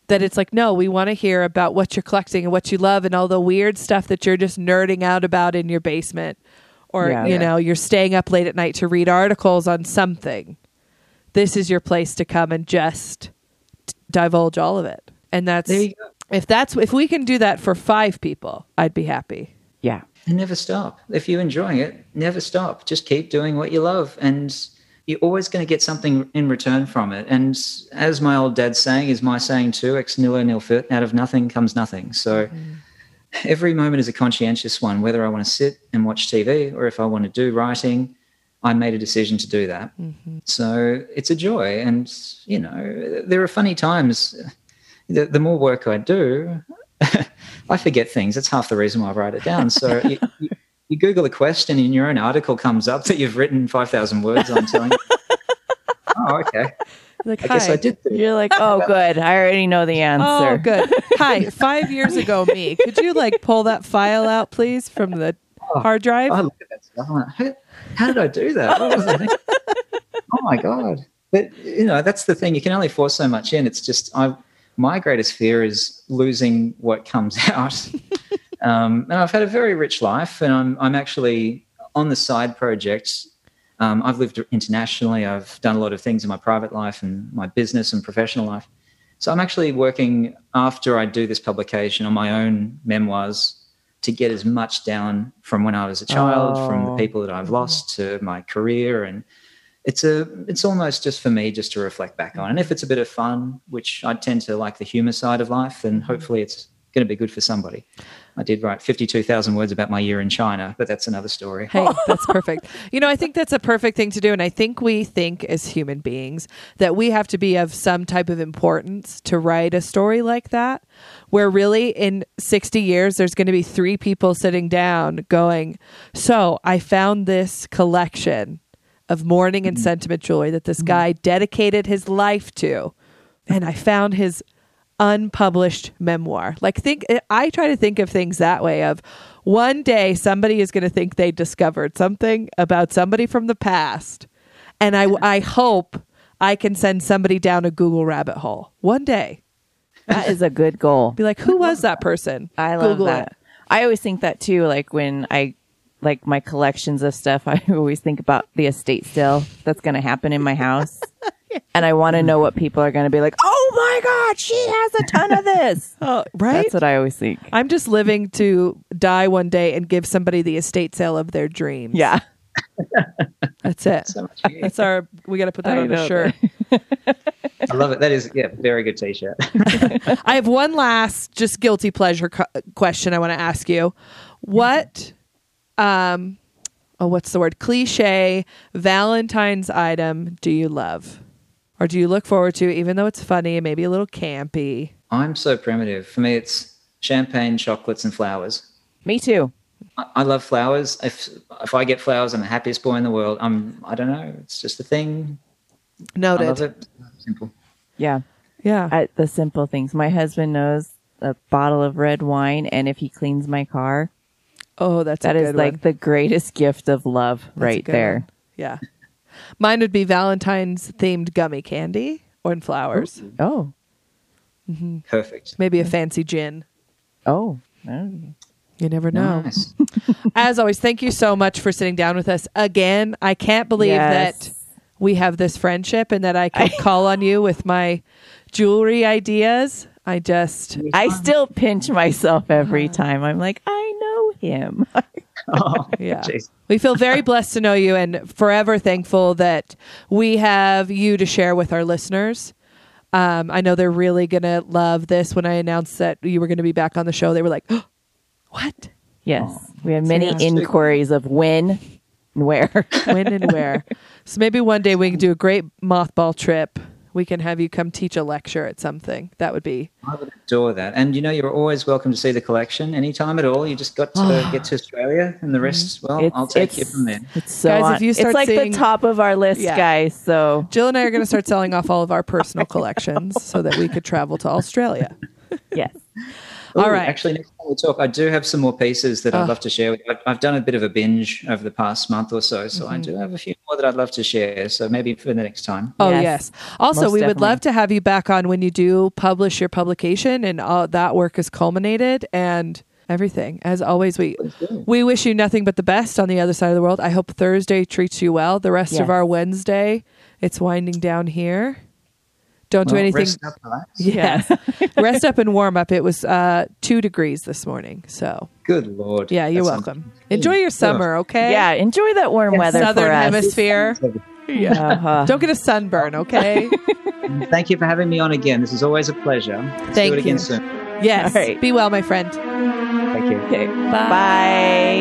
that it's like, no, we want to hear about what you're collecting and what you love and all the weird stuff that you're just nerding out about in your basement, or, yeah, you yeah. know, you're staying up late at night to read articles on something. This is your place to come and just t- divulge all of it. And that's, there you go. if that's, if we can do that for five people, I'd be happy. Yeah. And never stop. If you're enjoying it, never stop. Just keep doing what you love, and you're always going to get something in return from it. And as my old dad's saying is my saying too, ex nihilo nil fit, out of nothing comes nothing. So mm. every moment is a conscientious one, whether I want to sit and watch T V or if I want to do writing, I made a decision to do that. Mm-hmm. So it's a joy. And, you know, there are funny times. The, the more work I do, I forget things. That's half the reason why I write it down. So you, you, you Google a question and your own article comes up that you've written five thousand words on, telling you, oh, okay. Like, I hi. guess I did. Think. You're like, oh, good. I already know the answer. Oh, good. Hi, five years ago, me. Could you like pull that file out, please, from the oh, hard drive? I look at that stuff. I'm like, how, how did I do that? What was I thinking? Oh, my God. But, you know, that's the thing. You can only force so much in. It's just, I. My greatest fear is losing what comes out. um, and I've had a very rich life, and I'm I'm actually on the side projects. Um, I've lived internationally. I've done a lot of things in my private life and my business and professional life. So I'm actually working after I do this publication on my own memoirs to get as much down from when I was a child, oh. from the people that I've lost to my career, and It's a. It's almost just for me just to reflect back on. And if it's a bit of fun, which I tend to like the humour side of life, then hopefully it's going to be good for somebody. I did write fifty-two thousand words about my year in China, but that's another story. Hey, that's perfect. You know, I think that's a perfect thing to do. And I think we think as human beings that we have to be of some type of importance to write a story like that, where really in sixty years, there's going to be three people sitting down going, so I found this collection of mourning and sentiment jewelry that this guy dedicated his life to, and I found his unpublished memoir. Like, think I try to think of things that way, of one day somebody is going to think they discovered something about somebody from the past, and I, I hope I can send somebody down a Google rabbit hole one day. That is a good goal. Be like, who was that person? I love Google that. It. I always think that too, like when I like my collections of stuff, I always think about the estate sale that's going to happen in my house. Yeah. And I want to know what people are going to be like, oh my God, she has a ton of this. Oh, right? That's what I always think. I'm just living to die one day and give somebody the estate sale of their dreams. Yeah. That's it. So much that's our, we got to put that I on a shirt. I love it. That is, yeah, very good t-shirt. I have one last just guilty pleasure co- question I want to ask you. What... Um, oh, what's the word? Cliche Valentine's item do you love, or do you look forward to, even though it's funny and maybe a little campy? I'm so primitive. For me, it's champagne, chocolates, and flowers. Me too. I, I love flowers. If if I get flowers, I'm the happiest boy in the world. I'm. I don't know. It's just a thing. Noted. I love it. Simple. Yeah. Yeah. I, the simple things. My husband knows a bottle of red wine, and if he cleans my car. Oh, that's that a good is like one. The greatest gift of love that's right there. One. Yeah, mine would be Valentine's themed gummy candy or in flowers. Ooh. Oh, mm-hmm. Perfect. Maybe a fancy gin. Oh, mm. You never know. Nice. As always, thank you so much for sitting down with us again. I can't believe yes. that we have this friendship and that I can I- call on you with my jewelry ideas. I just, I still pinch myself every time. I'm like, I know him. Oh, yeah. Geez. We feel very blessed to know you, and forever thankful that we have you to share with our listeners. Um, I know they're really going to love this. When I announced that you were going to be back on the show, they were like, oh, what? Yes. Oh, we had many inquiries of when and where. When and where. So maybe one day we can do a great mothball trip. We can have you come teach a lecture at something. That would be. I would adore that. And, you know, you're always welcome to see the collection anytime at all. You just got to uh, get to Australia, and the rest, well, it's, I'll take you from there. It's so guys, on. If you start it's like seeing, the top of our list, yeah. guys. So Jill and I are going to start selling off all of our personal collections so that we could travel to Australia. Yes. Ooh, all right. Actually, next time we talk, I do have some more pieces that oh. I'd love to share with you. I've, I've done a bit of a binge over the past month or so, so mm-hmm. I do have a few more that I'd love to share. So maybe for the next time. Oh, yes. yes. Also, Most we definitely. would love to have you back on when you do publish your publication and all that work is culminated and everything. As always, we we wish you nothing but the best on the other side of the world. I hope Thursday treats you well. The rest yes. of our Wednesday, it's winding down here. Don't well, do anything. Rest up, relax. Yes. Rest up and warm up. It was uh, two degrees this morning. So good Lord. Yeah, you're That's welcome. Enjoy your summer, okay? Yeah, enjoy that warm yes. weather. Southern for us. Hemisphere. Yeah. Uh-huh. Don't get a sunburn, okay? Thank you for having me on again. This is always a pleasure. Let's Thank do it again you. Soon. Yes. Right. Be well, my friend. Thank you. Okay. Bye. Bye.